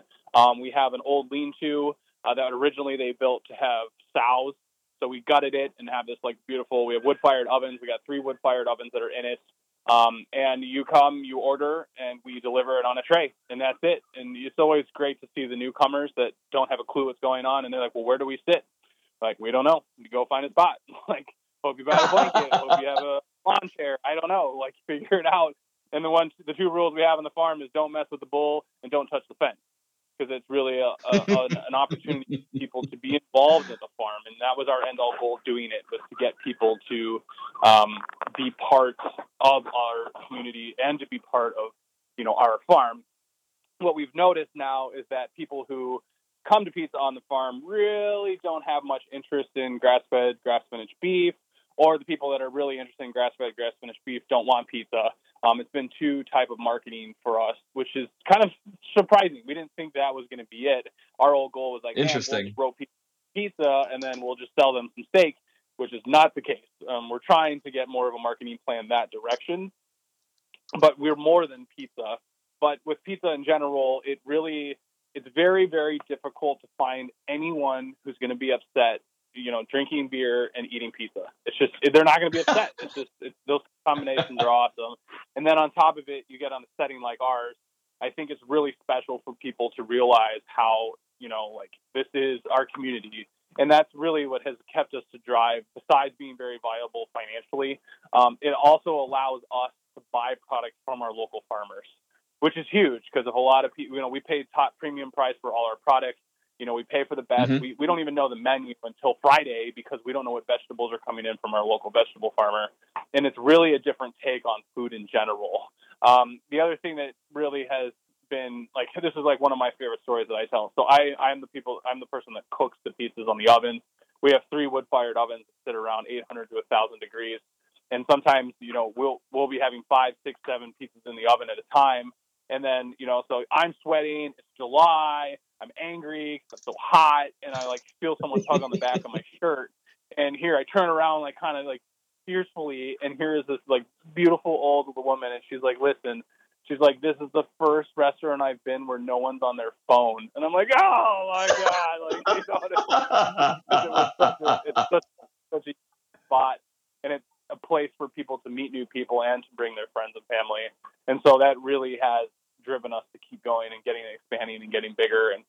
We have an old lean-to that originally they built to have sows. So we gutted it and have this like beautiful, we have wood-fired ovens. We got 3 wood-fired ovens that are in it. And you come, you order, and we deliver it on a tray, and that's it. And it's always great to see the newcomers that don't have a clue what's going on. And they're like, "Well, where do we sit?" Like, we don't know. You go find a spot. Like, hope you buy a blanket. Hope you have a lawn chair. I don't know. Like, figure it out. And the 2 rules we have on the farm is don't mess with the bull and don't touch the fence. Because it's really an opportunity for people to be involved at the farm. And that was our end-all goal doing it, was to get people to be part of our community and to be part of, you know, our farm. What we've noticed now is that people who come to Pizza on the Farm really don't have much interest in grass-fed, grass-finished beef, or the people that are really interested in grass-fed, grass-finished beef don't want pizza. It's been 2 type of marketing for us, which is kind of surprising. We didn't think that was going to be it. Our old goal was like, interesting, we'll grow pizza, and then we'll just sell them some steak, which is not the case. We're trying to get more of a marketing plan that direction, but we're more than pizza. But with pizza in general, it's very, very difficult to find anyone who's going to be upset, you know, drinking beer and eating pizza. It's just, they're not going to be upset. It's just, those combinations are awesome. And then on top of it, you get on a setting like ours. I think it's really special for people to realize how, you know, like, this is our community. And that's really what has kept us to drive, besides being very viable financially. It also allows us to buy products from our local farmers, which is huge, because of a lot of people, you know, we pay top premium price for all our products. You know, we pay for the best. Mm-hmm. We don't even know the menu until Friday, because we don't know what vegetables are coming in from our local vegetable farmer. And it's really a different take on food in general. The other thing that really has been, like, this is like one of my favorite stories that I tell. So I'm the person that cooks the pizzas on the oven. We have 3 wood-fired ovens that sit around 800 to 1,000 degrees. And sometimes, you know, we'll be having 5, 6, 7 pizzas in the oven at a time. And then, you know, so I'm sweating. It's July. I'm angry. I'm so hot. And I, like, feel someone tug on the back of my shirt. And here I turn around, like, kind of, like, fiercely. And here is this, like, beautiful old woman. And she's like, "Listen," she's like, "this is the first restaurant I've been where no one's on their phone." And I'm like, "Oh, my God." Like, you know, it's such a spot. And it's a place for people to meet new people and to bring their friends and family. And so that really has driven us to keep going and getting and expanding and getting bigger. And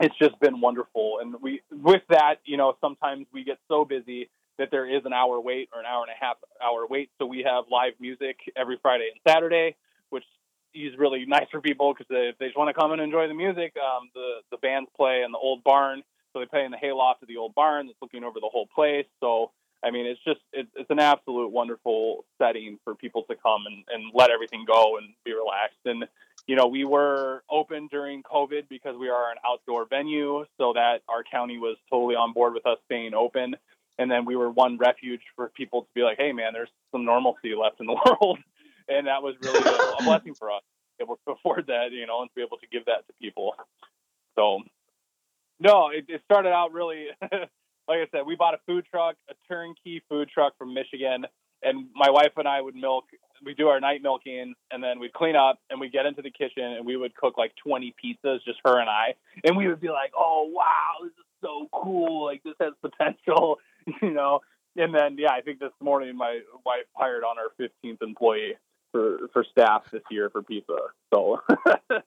it's just been wonderful. And we, with that, you know, sometimes we get so busy that there is an hour wait or an hour and a half hour wait. So we have live music every Friday and Saturday, which is really nice for people, because if they just want to come and enjoy the music, the bands play in the old barn. So they play in the hayloft of the old barn that's looking over the whole place. So, I mean, it's just, it's an absolute wonderful setting for people to come and let everything go and be relaxed. And, you know, we were open during COVID because we are an outdoor venue, so that our county was totally on board with us staying open. And then we were one refuge for people to be like, "Hey, man, there's some normalcy left in the world." And that was really a blessing for us to be able to afford that, you know, and to be able to give that to people. So, no, it started out really... Like I said, we bought a food truck, a turnkey food truck from Michigan, and my wife and I would milk. We do our night milking, and then we'd clean up, and we'd get into the kitchen, and we would cook like 20 pizzas, just her and I. And we would be like, "Oh, wow, this is so cool. Like, this has potential," you know. And then, yeah, I think this morning my wife hired on our 15th employee for staff this year for pizza. So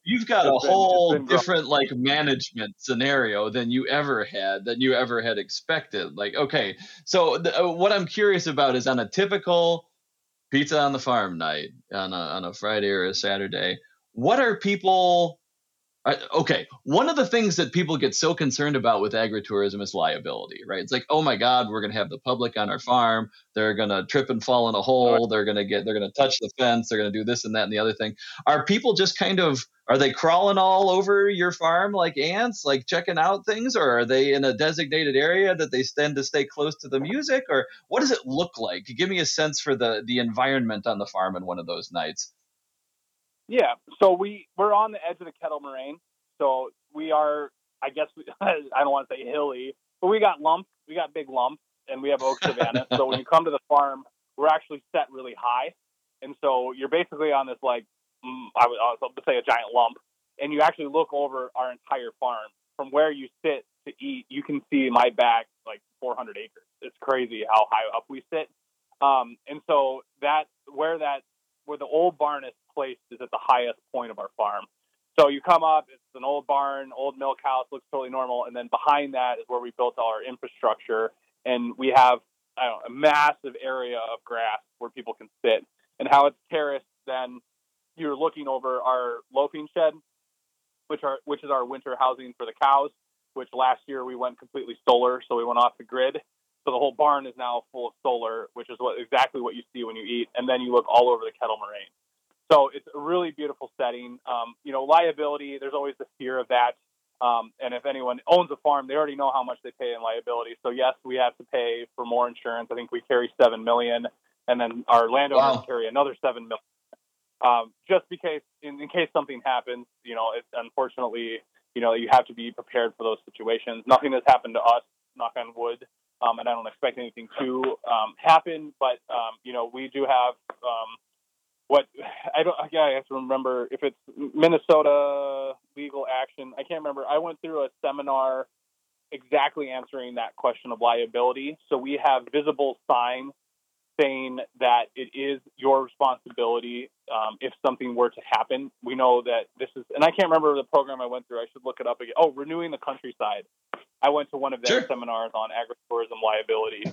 you've got a whole different like management scenario than you ever had expected. Like, okay, so what I'm curious about is, on a typical Pizza on the Farm night on a Friday or a Saturday. What are people? Okay, one of the things that people get so concerned about with agritourism is liability, right? It's like, oh my God, we're going to have the public on our farm. They're going to trip and fall in a hole. They're going to touch the fence. They're going to do this and that and the other thing. Are people just are they crawling all over your farm like ants, like checking out things? Or are they in a designated area that they tend to stay close to the music? Or what does it look like? Give me a sense for the environment on the farm in one of those nights. Yeah, so we're on the edge of the Kettle Moraine, so we are, I guess, I don't want to say hilly, but we got big lumps, and we have oak savanna, so when you come to the farm, we're actually set really high, and so you're basically on this, like, I would also say a giant lump, and you actually look over our entire farm. From where you sit to eat, you can see my back, like, 400 acres. It's crazy how high up we sit, and so where the old barn is placed is at the highest point of our farm. So you come up, it's an old barn, old milk house, looks totally normal. And then behind that is where we built all our infrastructure. And we have a massive area of grass where people can sit. And how it's terraced, then you're looking over our loafing shed, which is our winter housing for the cows, which last year we went completely solar. So we went off the grid. So the whole barn is now full of solar, which is exactly what you see when you eat. And then you look all over the Kettle Moraine. So it's a really beautiful setting. Liability, there's always the fear of that. And if anyone owns a farm, they already know how much they pay in liability. So, yes, we have to pay for more insurance. I think we carry $7 million, and then our landowners carry another $7 million. Just because, in case something happens, unfortunately, you have to be prepared for those situations. Nothing has happened to us, knock on wood. And I don't expect anything to happen, but we do have I have to remember if it's Minnesota legal action. I can't remember. I went through a seminar exactly answering that question of liability. So we have visible signs saying that it is your responsibility if something were to happen. We know that this is, and I can't remember the program I went through. I should look it up again. Oh, Renewing the Countryside. I went to one of their seminars on agritourism liability,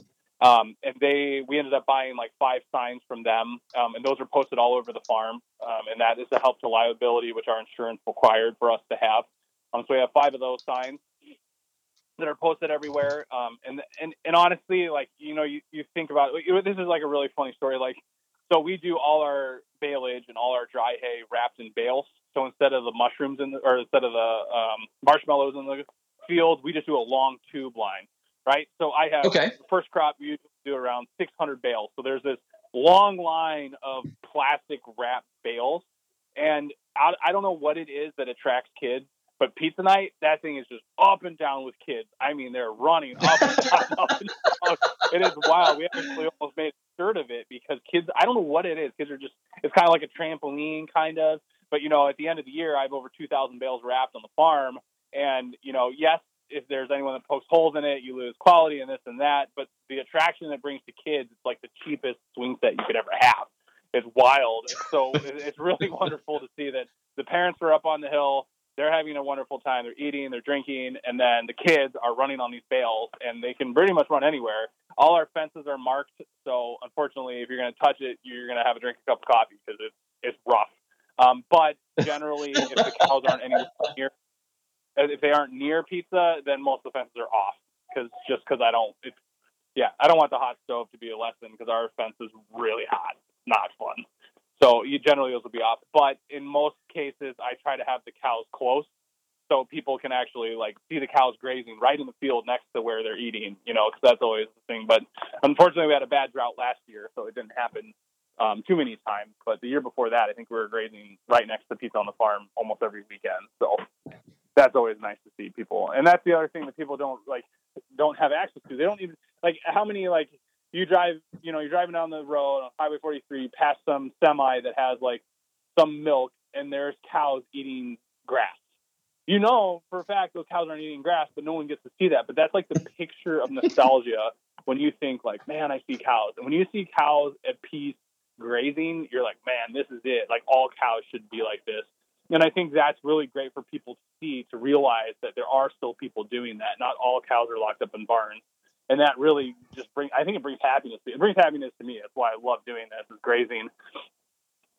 and we ended up buying like 5 signs from them, and those are posted all over the farm, and that is the help to liability, which our insurance required for us to have. So we have 5 of those signs that are posted everywhere, and honestly, like, you think about it, this is like a really funny story. Like, so we do all our baleage and all our dry hay wrapped in bales. So instead of the mushrooms instead of the marshmallows in the field, we just do a long tube line, right? So I have the first crop, you do around 600 bales. So there's this long line of plastic wrap bales, and I don't know what it is that attracts kids, but pizza night, that thing is just up and down with kids. I mean, they're running up and down, up and down. It is wild. We actually almost made a shirt of it because kids, I don't know what it is. Kids are just, it's kind of like a trampoline, kind of. But, at the end of the year, I have over 2,000 bales wrapped on the farm. And, yes, if there's anyone that pokes holes in it, you lose quality and this and that. But the attraction that brings to kids, it's like the cheapest swing set you could ever have. It's wild. So it's really wonderful to see that the parents are up on the hill. They're having a wonderful time. They're eating, they're drinking, and then the kids are running on these bales, and they can pretty much run anywhere. All our fences are marked. So, unfortunately, if you're going to touch it, you're going to have a cup of coffee because it's rough. But generally, if the cows aren't anywhere near, if they aren't near pizza, then most of the fences are off because I don't want the hot stove to be a lesson because our fence is really hot. Not fun. So generally those will be off. But in most cases, I try to have the cows close so people can actually like see the cows grazing right in the field next to where they're eating, because that's always the thing. But unfortunately, we had a bad drought last year, so it didn't happen too many times. But the year before that, I think we were grazing right next to Pizza on the Farm almost every weekend. So that's always nice to see people. And that's the other thing that people don't have access to. They don't even how many you drive, you're driving down the road on Highway 43 past some semi that has some milk and there's cows eating grass. For a fact those cows aren't eating grass, but no one gets to see that. But that's the picture of nostalgia when you think man, I see cows. And when you see cows at peace grazing, you're man, this is it. All cows should be like this. And I think that's really great for people to see, to realize that there are still people doing that. Not all cows are locked up in barns. And that really just brings happiness. It brings happiness to me. That's why I love doing this, is grazing.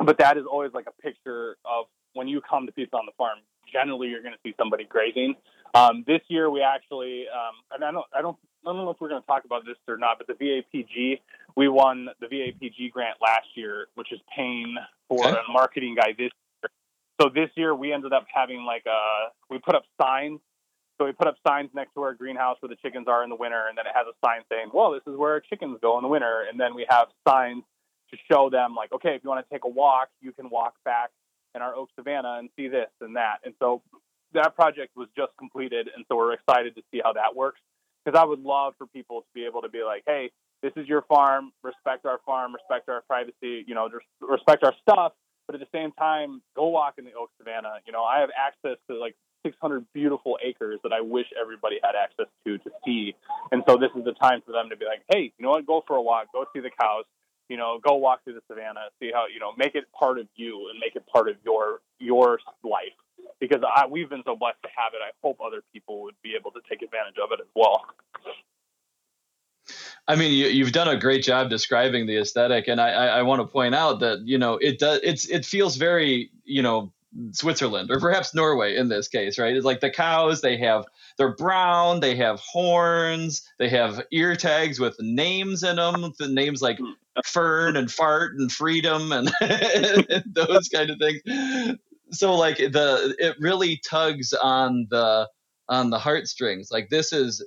But that is always like a picture of when you come to Pizza on the Farm. Generally, you're going to see somebody grazing. This year, we actually, and I don't know if we're going to talk about this or not, but the VAPG, we won the VAPG grant last year, which is paying for a marketing guy this year. So this year, we ended up having we put up signs. So we put up signs next to our greenhouse where the chickens are in the winter, and then it has a sign saying, well, this is where our chickens go in the winter. And then we have signs to show them, like, okay, if you want to take a walk, you can walk back in our oak savanna and see this and that. And so that project was just completed, and so we're excited to see how that works, because I would love for people to be able to be like, hey, this is your farm, respect our privacy, you know, just respect our stuff, but at the same time, go walk in the oak savanna. You know, I have access to like 600 beautiful acres that I wish everybody had access to see. And so this is the time for them to be like, hey, you know what, go for a walk, go see the cows, you know, go walk through the savanna, see how, you know, make it part of you and make it part of your life, because we've been so blessed to have it. I hope other people would be able to take advantage of it as well. I mean, you've done a great job describing the aesthetic. And I want to point out that, you know, it feels very, you know, Switzerland or perhaps Norway in this case, right? It's like the cows, they're brown, they have horns, they have ear tags with names in them, the names like Fern and Fart and Freedom and, and those kind of things. So like it really tugs on the heartstrings. Like this is,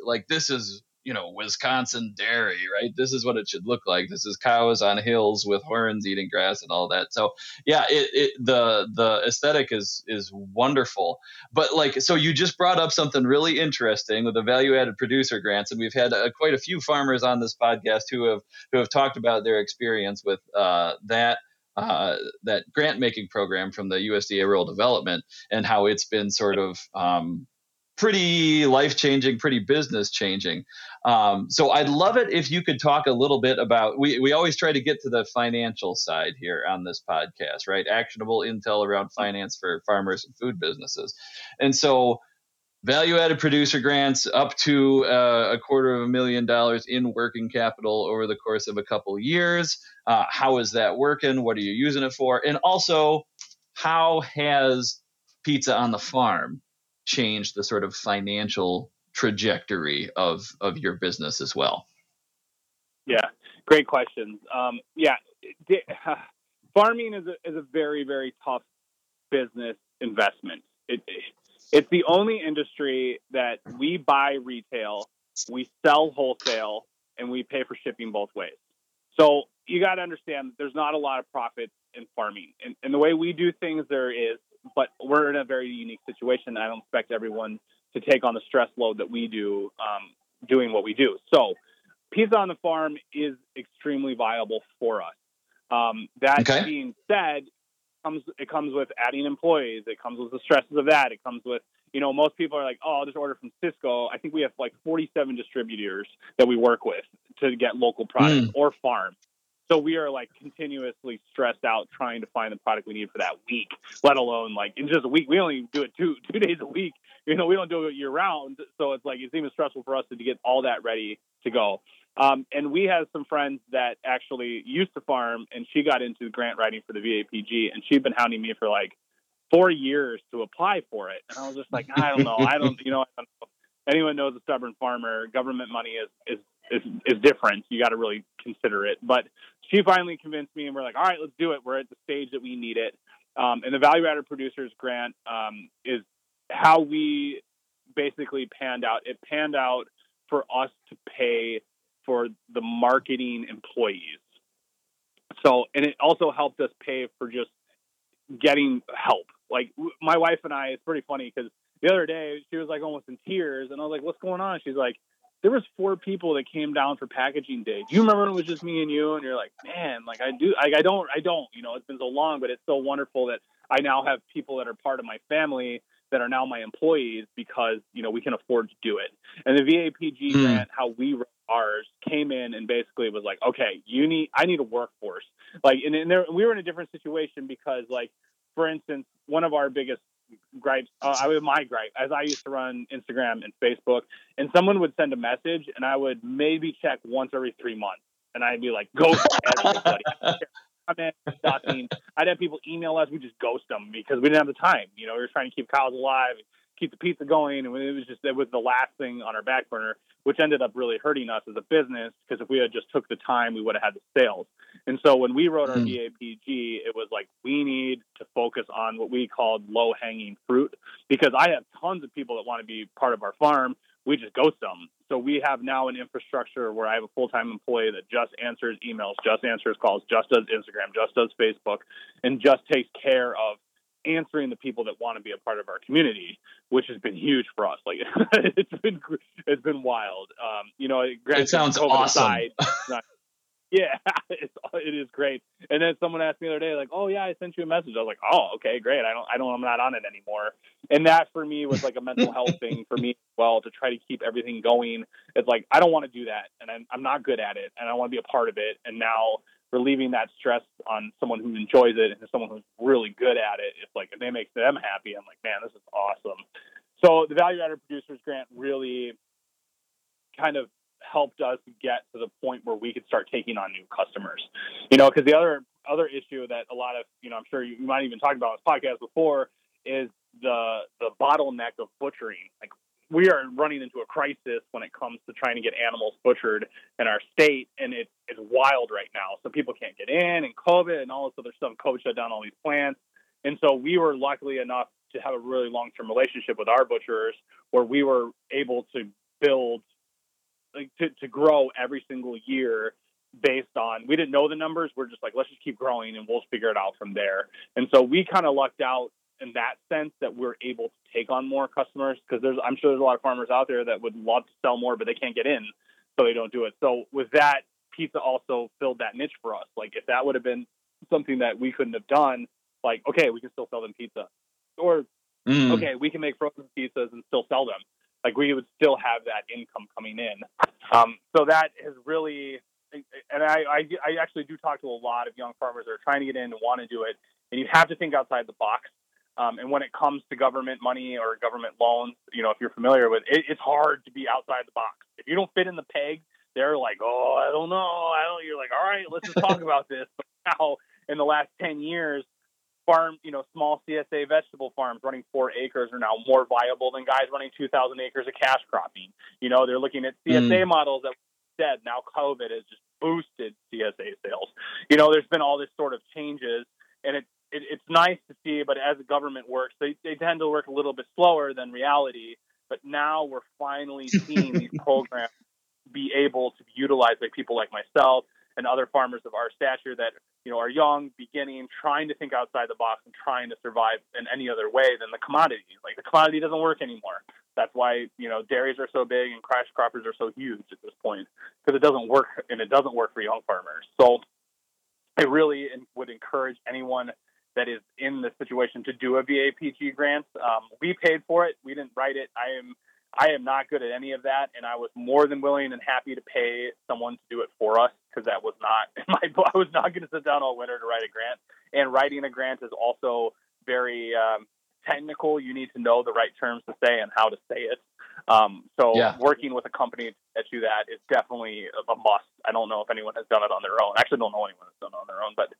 you know, Wisconsin dairy, right? This is what it should look like. This is cows on hills with horns eating grass and all that. So yeah, the aesthetic is wonderful. But like, so you just brought up something really interesting with the value added producer grants. And we've had quite a few farmers on this podcast who have talked about their experience with that grant making program from the USDA Rural Development and how it's been sort of, pretty life-changing, pretty business-changing. So I'd love it if you could talk a little bit about, we always try to get to the financial side here on this podcast, right? Actionable intel around finance for farmers and food businesses. And so value-added producer grants up to $250,000 in working capital over the course of a couple years. How is that working? What are you using it for? And also, how has Pizza on the Farm change the sort of financial trajectory of your business as well? Yeah, great questions. Farming is a very, very tough business investment. It's the only industry that we buy retail, we sell wholesale, and we pay for shipping both ways. So you got to understand there's not a lot of profit in farming. And the way we do things there is, but we're in a very unique situation. I don't expect everyone to take on the stress load that we do doing what we do. So Pizza on the Farm is extremely viable for us. Being said, it comes with adding employees. It comes with the stresses of that. It comes with, you know, most people are like, oh, I'll just order from Cisco. I think we have like 47 distributors that we work with to get local products or farm. So we are like continuously stressed out trying to find the product we need for that week, let alone like in just a week. We only do it two days a week. You know, we don't do it year round. So it's like it's even stressful for us to get all that ready to go. And we have some friends that actually used to farm, and she got into grant writing for the VAPG, and she'd been hounding me for like 4 years to apply for it. And I was just like, I don't know. Anyone knows a stubborn farmer, government money is different. You got to really consider it. But she finally convinced me, and we're like, all right, let's do it. We're at the stage that we need it. And the Value Added Producers Grant is how we basically panned out. It panned out for us to pay for the marketing employees. So, and it also helped us pay for just getting help. Like my wife and I, it's pretty funny because the other day she was like almost in tears, and I was like, what's going on? She's like, there was 4 people that came down for packaging day. Do you remember when it was just me and you? And you're like, man, like I do, like I don't, you know, it's been so long, but it's so wonderful that I now have people that are part of my family that are now my employees because, you know, we can afford to do it. And the VAPG grant, how we run ours, came in and basically was like, okay, I need a workforce. Like, and we were in a different situation because like, for instance, one of our biggest gripes. I would my gripe as I used to run Instagram and Facebook, and someone would send a message, and I would maybe check once every 3 months, and I'd be like, ghost everybody. I'd have people email us. We just ghost them because we didn't have the time. You know, we were trying to keep cows alive, keep the pizza going, and it was the last thing on our back burner, which ended up really hurting us as a business, because if we had just took the time, we would have had the sales. And so when we wrote our VAPG, it was like, we need to focus on what we called low-hanging fruit, because I have tons of people that want to be part of our farm. We just ghost them. So we have now an infrastructure where I have a full-time employee that just answers emails, just answers calls, just does Instagram, just does Facebook, and just takes care of answering the people that want to be a part of our community, which has been huge for us. Like it's been wild. You know, it sounds COVID awesome. Aside, it is great. And then someone asked me the other day, like, "Oh yeah, I sent you a message." I was like, "Oh, okay, great. I'm not on it anymore." And that for me was like a mental health thing for me as well, to try to keep everything going. It's like, I don't want to do that, and I'm not good at it, and I want to be a part of it. And now, relieving that stress on someone who enjoys it and someone who's really good at it. It's like, if they make them happy, I'm like, man, this is awesome. So the Value Added Producers Grant really kind of helped us get to the point where we could start taking on new customers, you know, because the other issue that a lot of, you know, I'm sure you might even talk about on this podcast before, is the bottleneck of butchering. Like, we are running into a crisis when it comes to trying to get animals butchered in our state, and it's wild right now. So people can't get in, and COVID and all this other stuff. COVID shut down all these plants. And so we were luckily enough to have a really long-term relationship with our butchers, where we were able to build, like, to grow every single year based on, we didn't know the numbers. We're just like, let's just keep growing and we'll figure it out from there. And so we kind of lucked out in that sense, that we're able to take on more customers, because I'm sure there's a lot of farmers out there that would love to sell more, but they can't get in, so they don't do it. So with that, pizza also filled that niche for us. Like, if that would have been something that we couldn't have done, like, okay, we can still sell them pizza, or okay, we can make frozen pizzas and still sell them. Like, we would still have that income coming in. So that has really, and I actually do talk to a lot of young farmers that are trying to get in and want to do it, and you have to think outside the box. And when it comes to government money or government loans, you know, if you're familiar with it, it's hard to be outside the box. If you don't fit in the peg, they're like, oh, I don't know. You're like, all right, let's just talk about this. But now, in the last 10 years, small CSA vegetable farms running 4 acres are now more viable than guys running 2,000 acres of cash cropping. You know, they're looking at CSA models that were dead. Now COVID has just boosted CSA sales. You know, there's been all this sort of changes, and it's nice to see, but as the government works, they tend to work a little bit slower than reality. But now we're finally seeing these programs be able to be utilized by people like myself and other farmers of our stature that, you know, are young, beginning, trying to think outside the box and trying to survive in any other way than the commodity. Like, the commodity doesn't work anymore. That's why, you know, dairies are so big and cash croppers are so huge at this point, because it doesn't work, and it doesn't work for young farmers. So I really would encourage anyone that is in the situation to do a VAPG grant. We paid for it. We didn't write it. I am not good at any of that, and I was more than willing and happy to pay someone to do it for us, because that was not I was not going to sit down all winter to write a grant. And writing a grant is also very technical. You need to know the right terms to say and how to say it. Working with a company that you that is definitely a must. I don't know if anyone has done it on their own. I actually don't know anyone that's done it on their own, but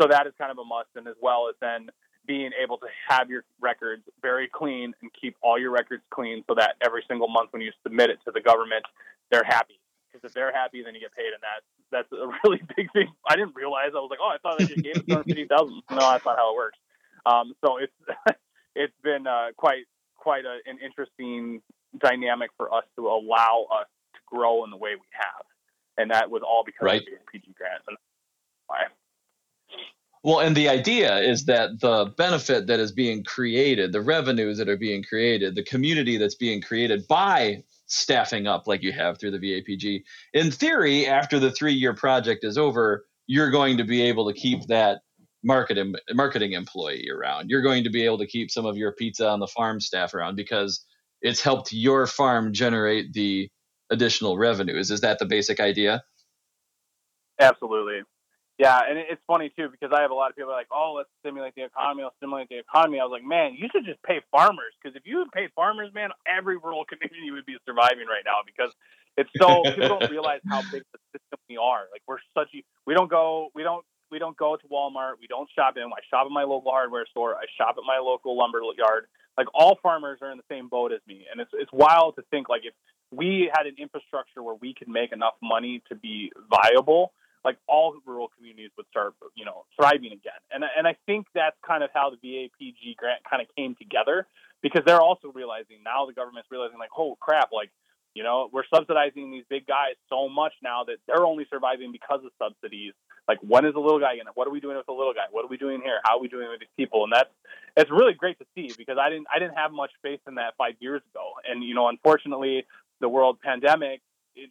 so that is kind of a must. And as well as then being able to have your records very clean and keep all your records clean, so that every single month when you submit it to the government, they're happy. Because if they're happy, then you get paid, and that's a really big thing. I didn't realize. I was like, oh, I thought they just gave us $250,000. No, that's not how it works. So it's been quite an interesting dynamic for us to allow us to grow in the way we have. And that was all because of the VAPG grant. Well, and the idea is that the benefit that is being created, the revenues that are being created, the community that's being created by staffing up like you have through the VAPG, in theory, after the 3-year project is over, you're going to be able to keep that marketing employee around. You're going to be able to keep some of your Pizza on the Farm staff around, because it's helped your farm generate the additional revenues. Is that the basic idea? Absolutely. Yeah, and it's funny, too, because I have a lot of people like, oh, let's stimulate the economy, let's stimulate the economy. I was like, man, you should just pay farmers, because if you paid farmers, man, every rural community would be surviving right now, because it's so, people don't realize how big the system we are. Like, we're such a, we don't go to Walmart, we don't shop in, I shop at my local hardware store, I shop at my local lumber yard. Like, all farmers are in the same boat as me, and it's wild to think, like, if we had an infrastructure where we could make enough money to be viable, like all rural communities would start, you know, thriving again. And I think that's kind of how the VAPG grant kind of came together, because they're also realizing now, the government's realizing, like, oh crap, like, you know, we're subsidizing these big guys so much now that they're only surviving because of subsidies. Like, when is the little guy in it? What are we doing with the little guy? What are we doing here? How are we doing with these people? And it's really great to see, because I didn't have much faith in that 5 years ago. And, you know, unfortunately the world pandemic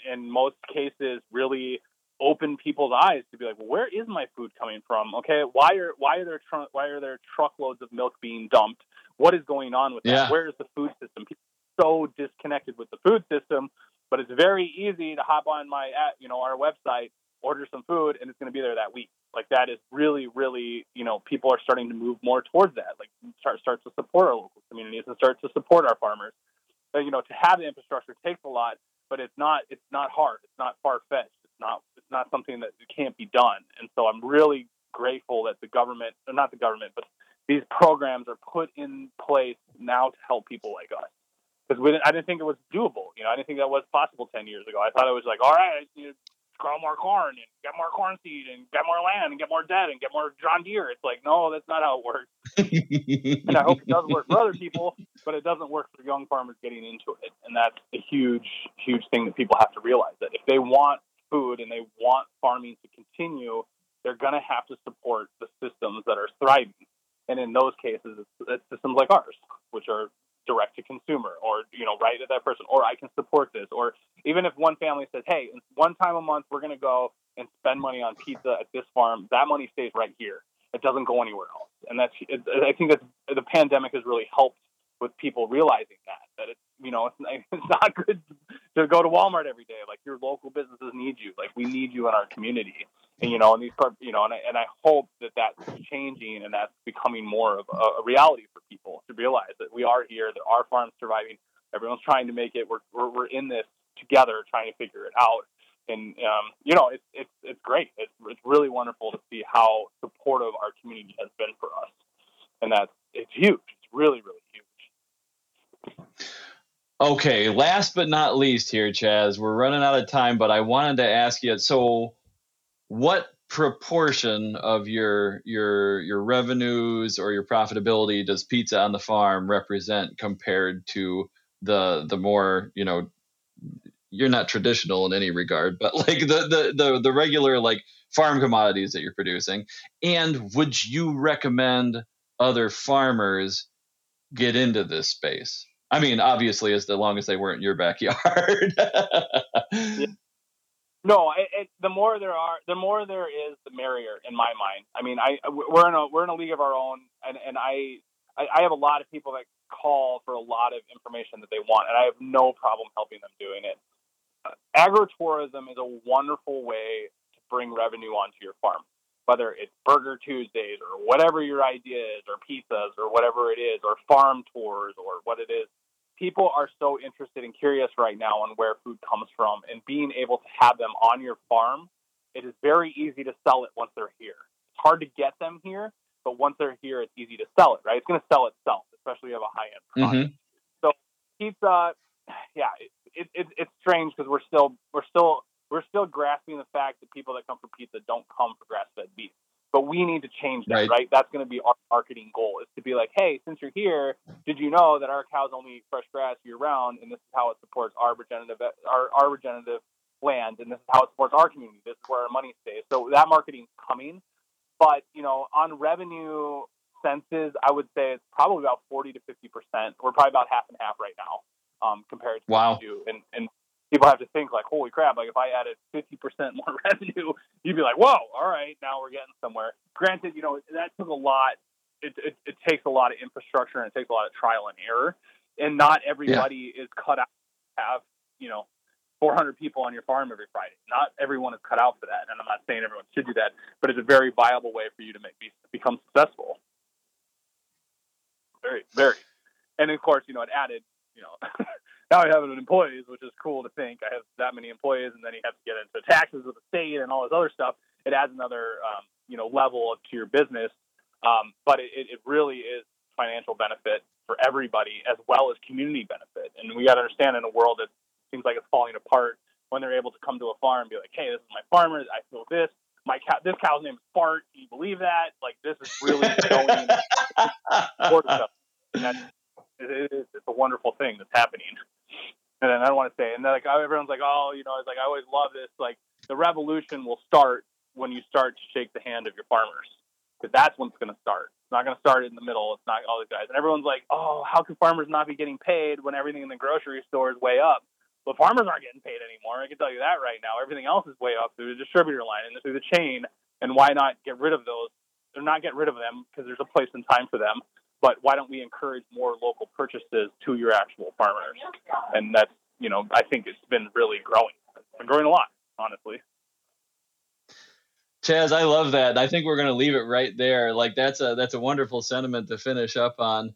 in most cases really open people's eyes to be like, well, where is my food coming from? Okay, why are there truckloads of milk being dumped? What is going on with that? Where is the food system? People are so disconnected with the food system, but it's very easy to hop on our website, order some food, and it's going to be there that week. Like, that is really, really, you know, people are starting to move more towards that. Like, start to support our local communities and start to support our farmers. But, you know, to have the infrastructure takes a lot, but it's not hard. It's not far fetched. It's not something that can't be done. And so I'm really grateful that not the government, but these programs are put in place now to help people like us. Because I didn't think it was doable. You know, I didn't think that was possible 10 years ago. I thought it was like, all right, I just need to grow more corn and get more corn seed and get more land and get more debt and get more John Deere. It's like, no, that's not how it works. And I hope it doesn't work for other people, but it doesn't work for young farmers getting into it. And that's a huge, huge thing that people have to realize, that if they want food and they want farming to continue, they're going to have to support the systems that are thriving. And in those cases, it's systems like ours, which are direct to consumer, or, you know, right at that person, or I can support this. Or even if one family says, hey, one time a month, we're going to go and spend money on pizza at this farm, that money stays right here. It doesn't go anywhere else. And I think that the pandemic has really helped with people realizing that it's, you know, it's not good to go to Walmart every day. Like, your local businesses need you. Like, we need you in our community. And, you know, and I hope that that's changing and that's becoming more of a reality for people to realize that we are here, that our farm's surviving. Everyone's trying to make it. We're in this together, trying to figure it out. And, you know, it's great. It's really wonderful to see how supportive our community has been for us. And it's huge. It's really, really huge. Okay, last but not least here, Chaz, we're running out of time, but I wanted to ask you, so what proportion of your revenues or your profitability does Pizza on the Farm represent compared to the more, you know, you're not traditional in any regard, but like the regular, like, farm commodities that you're producing? And would you recommend other farmers get into this space? I mean, obviously, as long as they weren't in your backyard. Yeah. No, the more there is, the merrier, in my mind. I mean, we're in a league of our own, and I have a lot of people that call for a lot of information that they want, and I have no problem helping them doing it. Agritourism is a wonderful way to bring revenue onto your farm, whether it's Burger Tuesdays or whatever your idea is, or pizzas or whatever it is, or farm tours or what it is. People are so interested and curious right now on where food comes from, and being able to have them on your farm, it is very easy to sell it once they're here. It's hard to get them here, but once they're here, it's easy to sell it, right? It's going to sell itself, especially if you have a high-end product. Mm-hmm. So pizza, yeah, it's strange because we're still grasping the fact that people that come for pizza don't come for grass-fed beef. But we need to change that, right? That's going to be our marketing goal, is to be like, hey, since you're here, did you know that our cows only eat fresh grass year-round, and this is how it supports our regenerative land, and this is how it supports our community. This is where our money stays. So that marketing's coming. But, you know, on revenue senses, I would say it's probably about 40 to 50%. We're probably about half and half right now compared to what we do. And people have to think, like, holy crap, like, if I added 50% more revenue, you'd be like, whoa, all right, now we're getting somewhere. Granted, you know, that took a lot. It takes a lot of infrastructure, and it takes a lot of trial and error. And not everybody is cut out to have, you know, 400 people on your farm every Friday. Not everyone is cut out for that, and I'm not saying everyone should do that, but it's a very viable way for you to become successful. Very, very. And of course, it added, now I have an employees, which is cool to think. I have that many employees, and then you have to get into taxes with the state and all this other stuff. It adds another, level up to your business. But it really is financial benefit for everybody, as well as community benefit. And we got to understand, in a world that seems like it's falling apart, when they're able to come to a farm and be like, hey, this is my farmer. I feel this. My cow, this cow's name is Bart. Can you believe that? Like, this is really going forward stuff. And that's, it's a wonderful thing that's happening. And then I don't want to say, and then like everyone's like, oh, it's like, I always love this. Like, the revolution will start when you start to shake the hand of your farmers, because that's when it's going to start. It's not going to start in the middle. It's not all these guys. And everyone's like, oh, how can farmers not be getting paid when everything in the grocery store is way up? But farmers aren't getting paid anymore. I can tell you that right now. Everything else is way up through the distributor line and through the chain. And why not get rid of those? They're not getting rid of them because there's a place and time for them. But why don't we encourage more local purchases to your actual farmers? And that's, I think it's been really growing. It's been growing a lot, honestly. Chaz, I love that. I think we're going to leave it right there. Like, that's a wonderful sentiment to finish up on.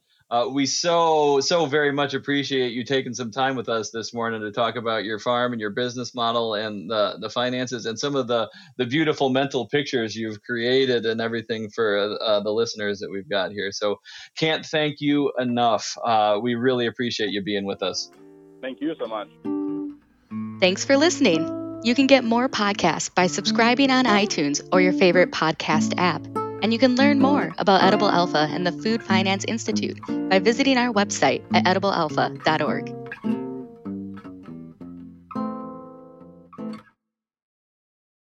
We so very much appreciate you taking some time with us this morning to talk about your farm and your business model and the finances and some of the beautiful mental pictures you've created and everything for the listeners that we've got here. So can't thank you enough. We really appreciate you being with us. Thank you so much. Thanks for listening. You can get more podcasts by subscribing on iTunes or your favorite podcast app. And you can learn more about Edible Alpha and the Food Finance Institute by visiting our website at ediblealpha.org.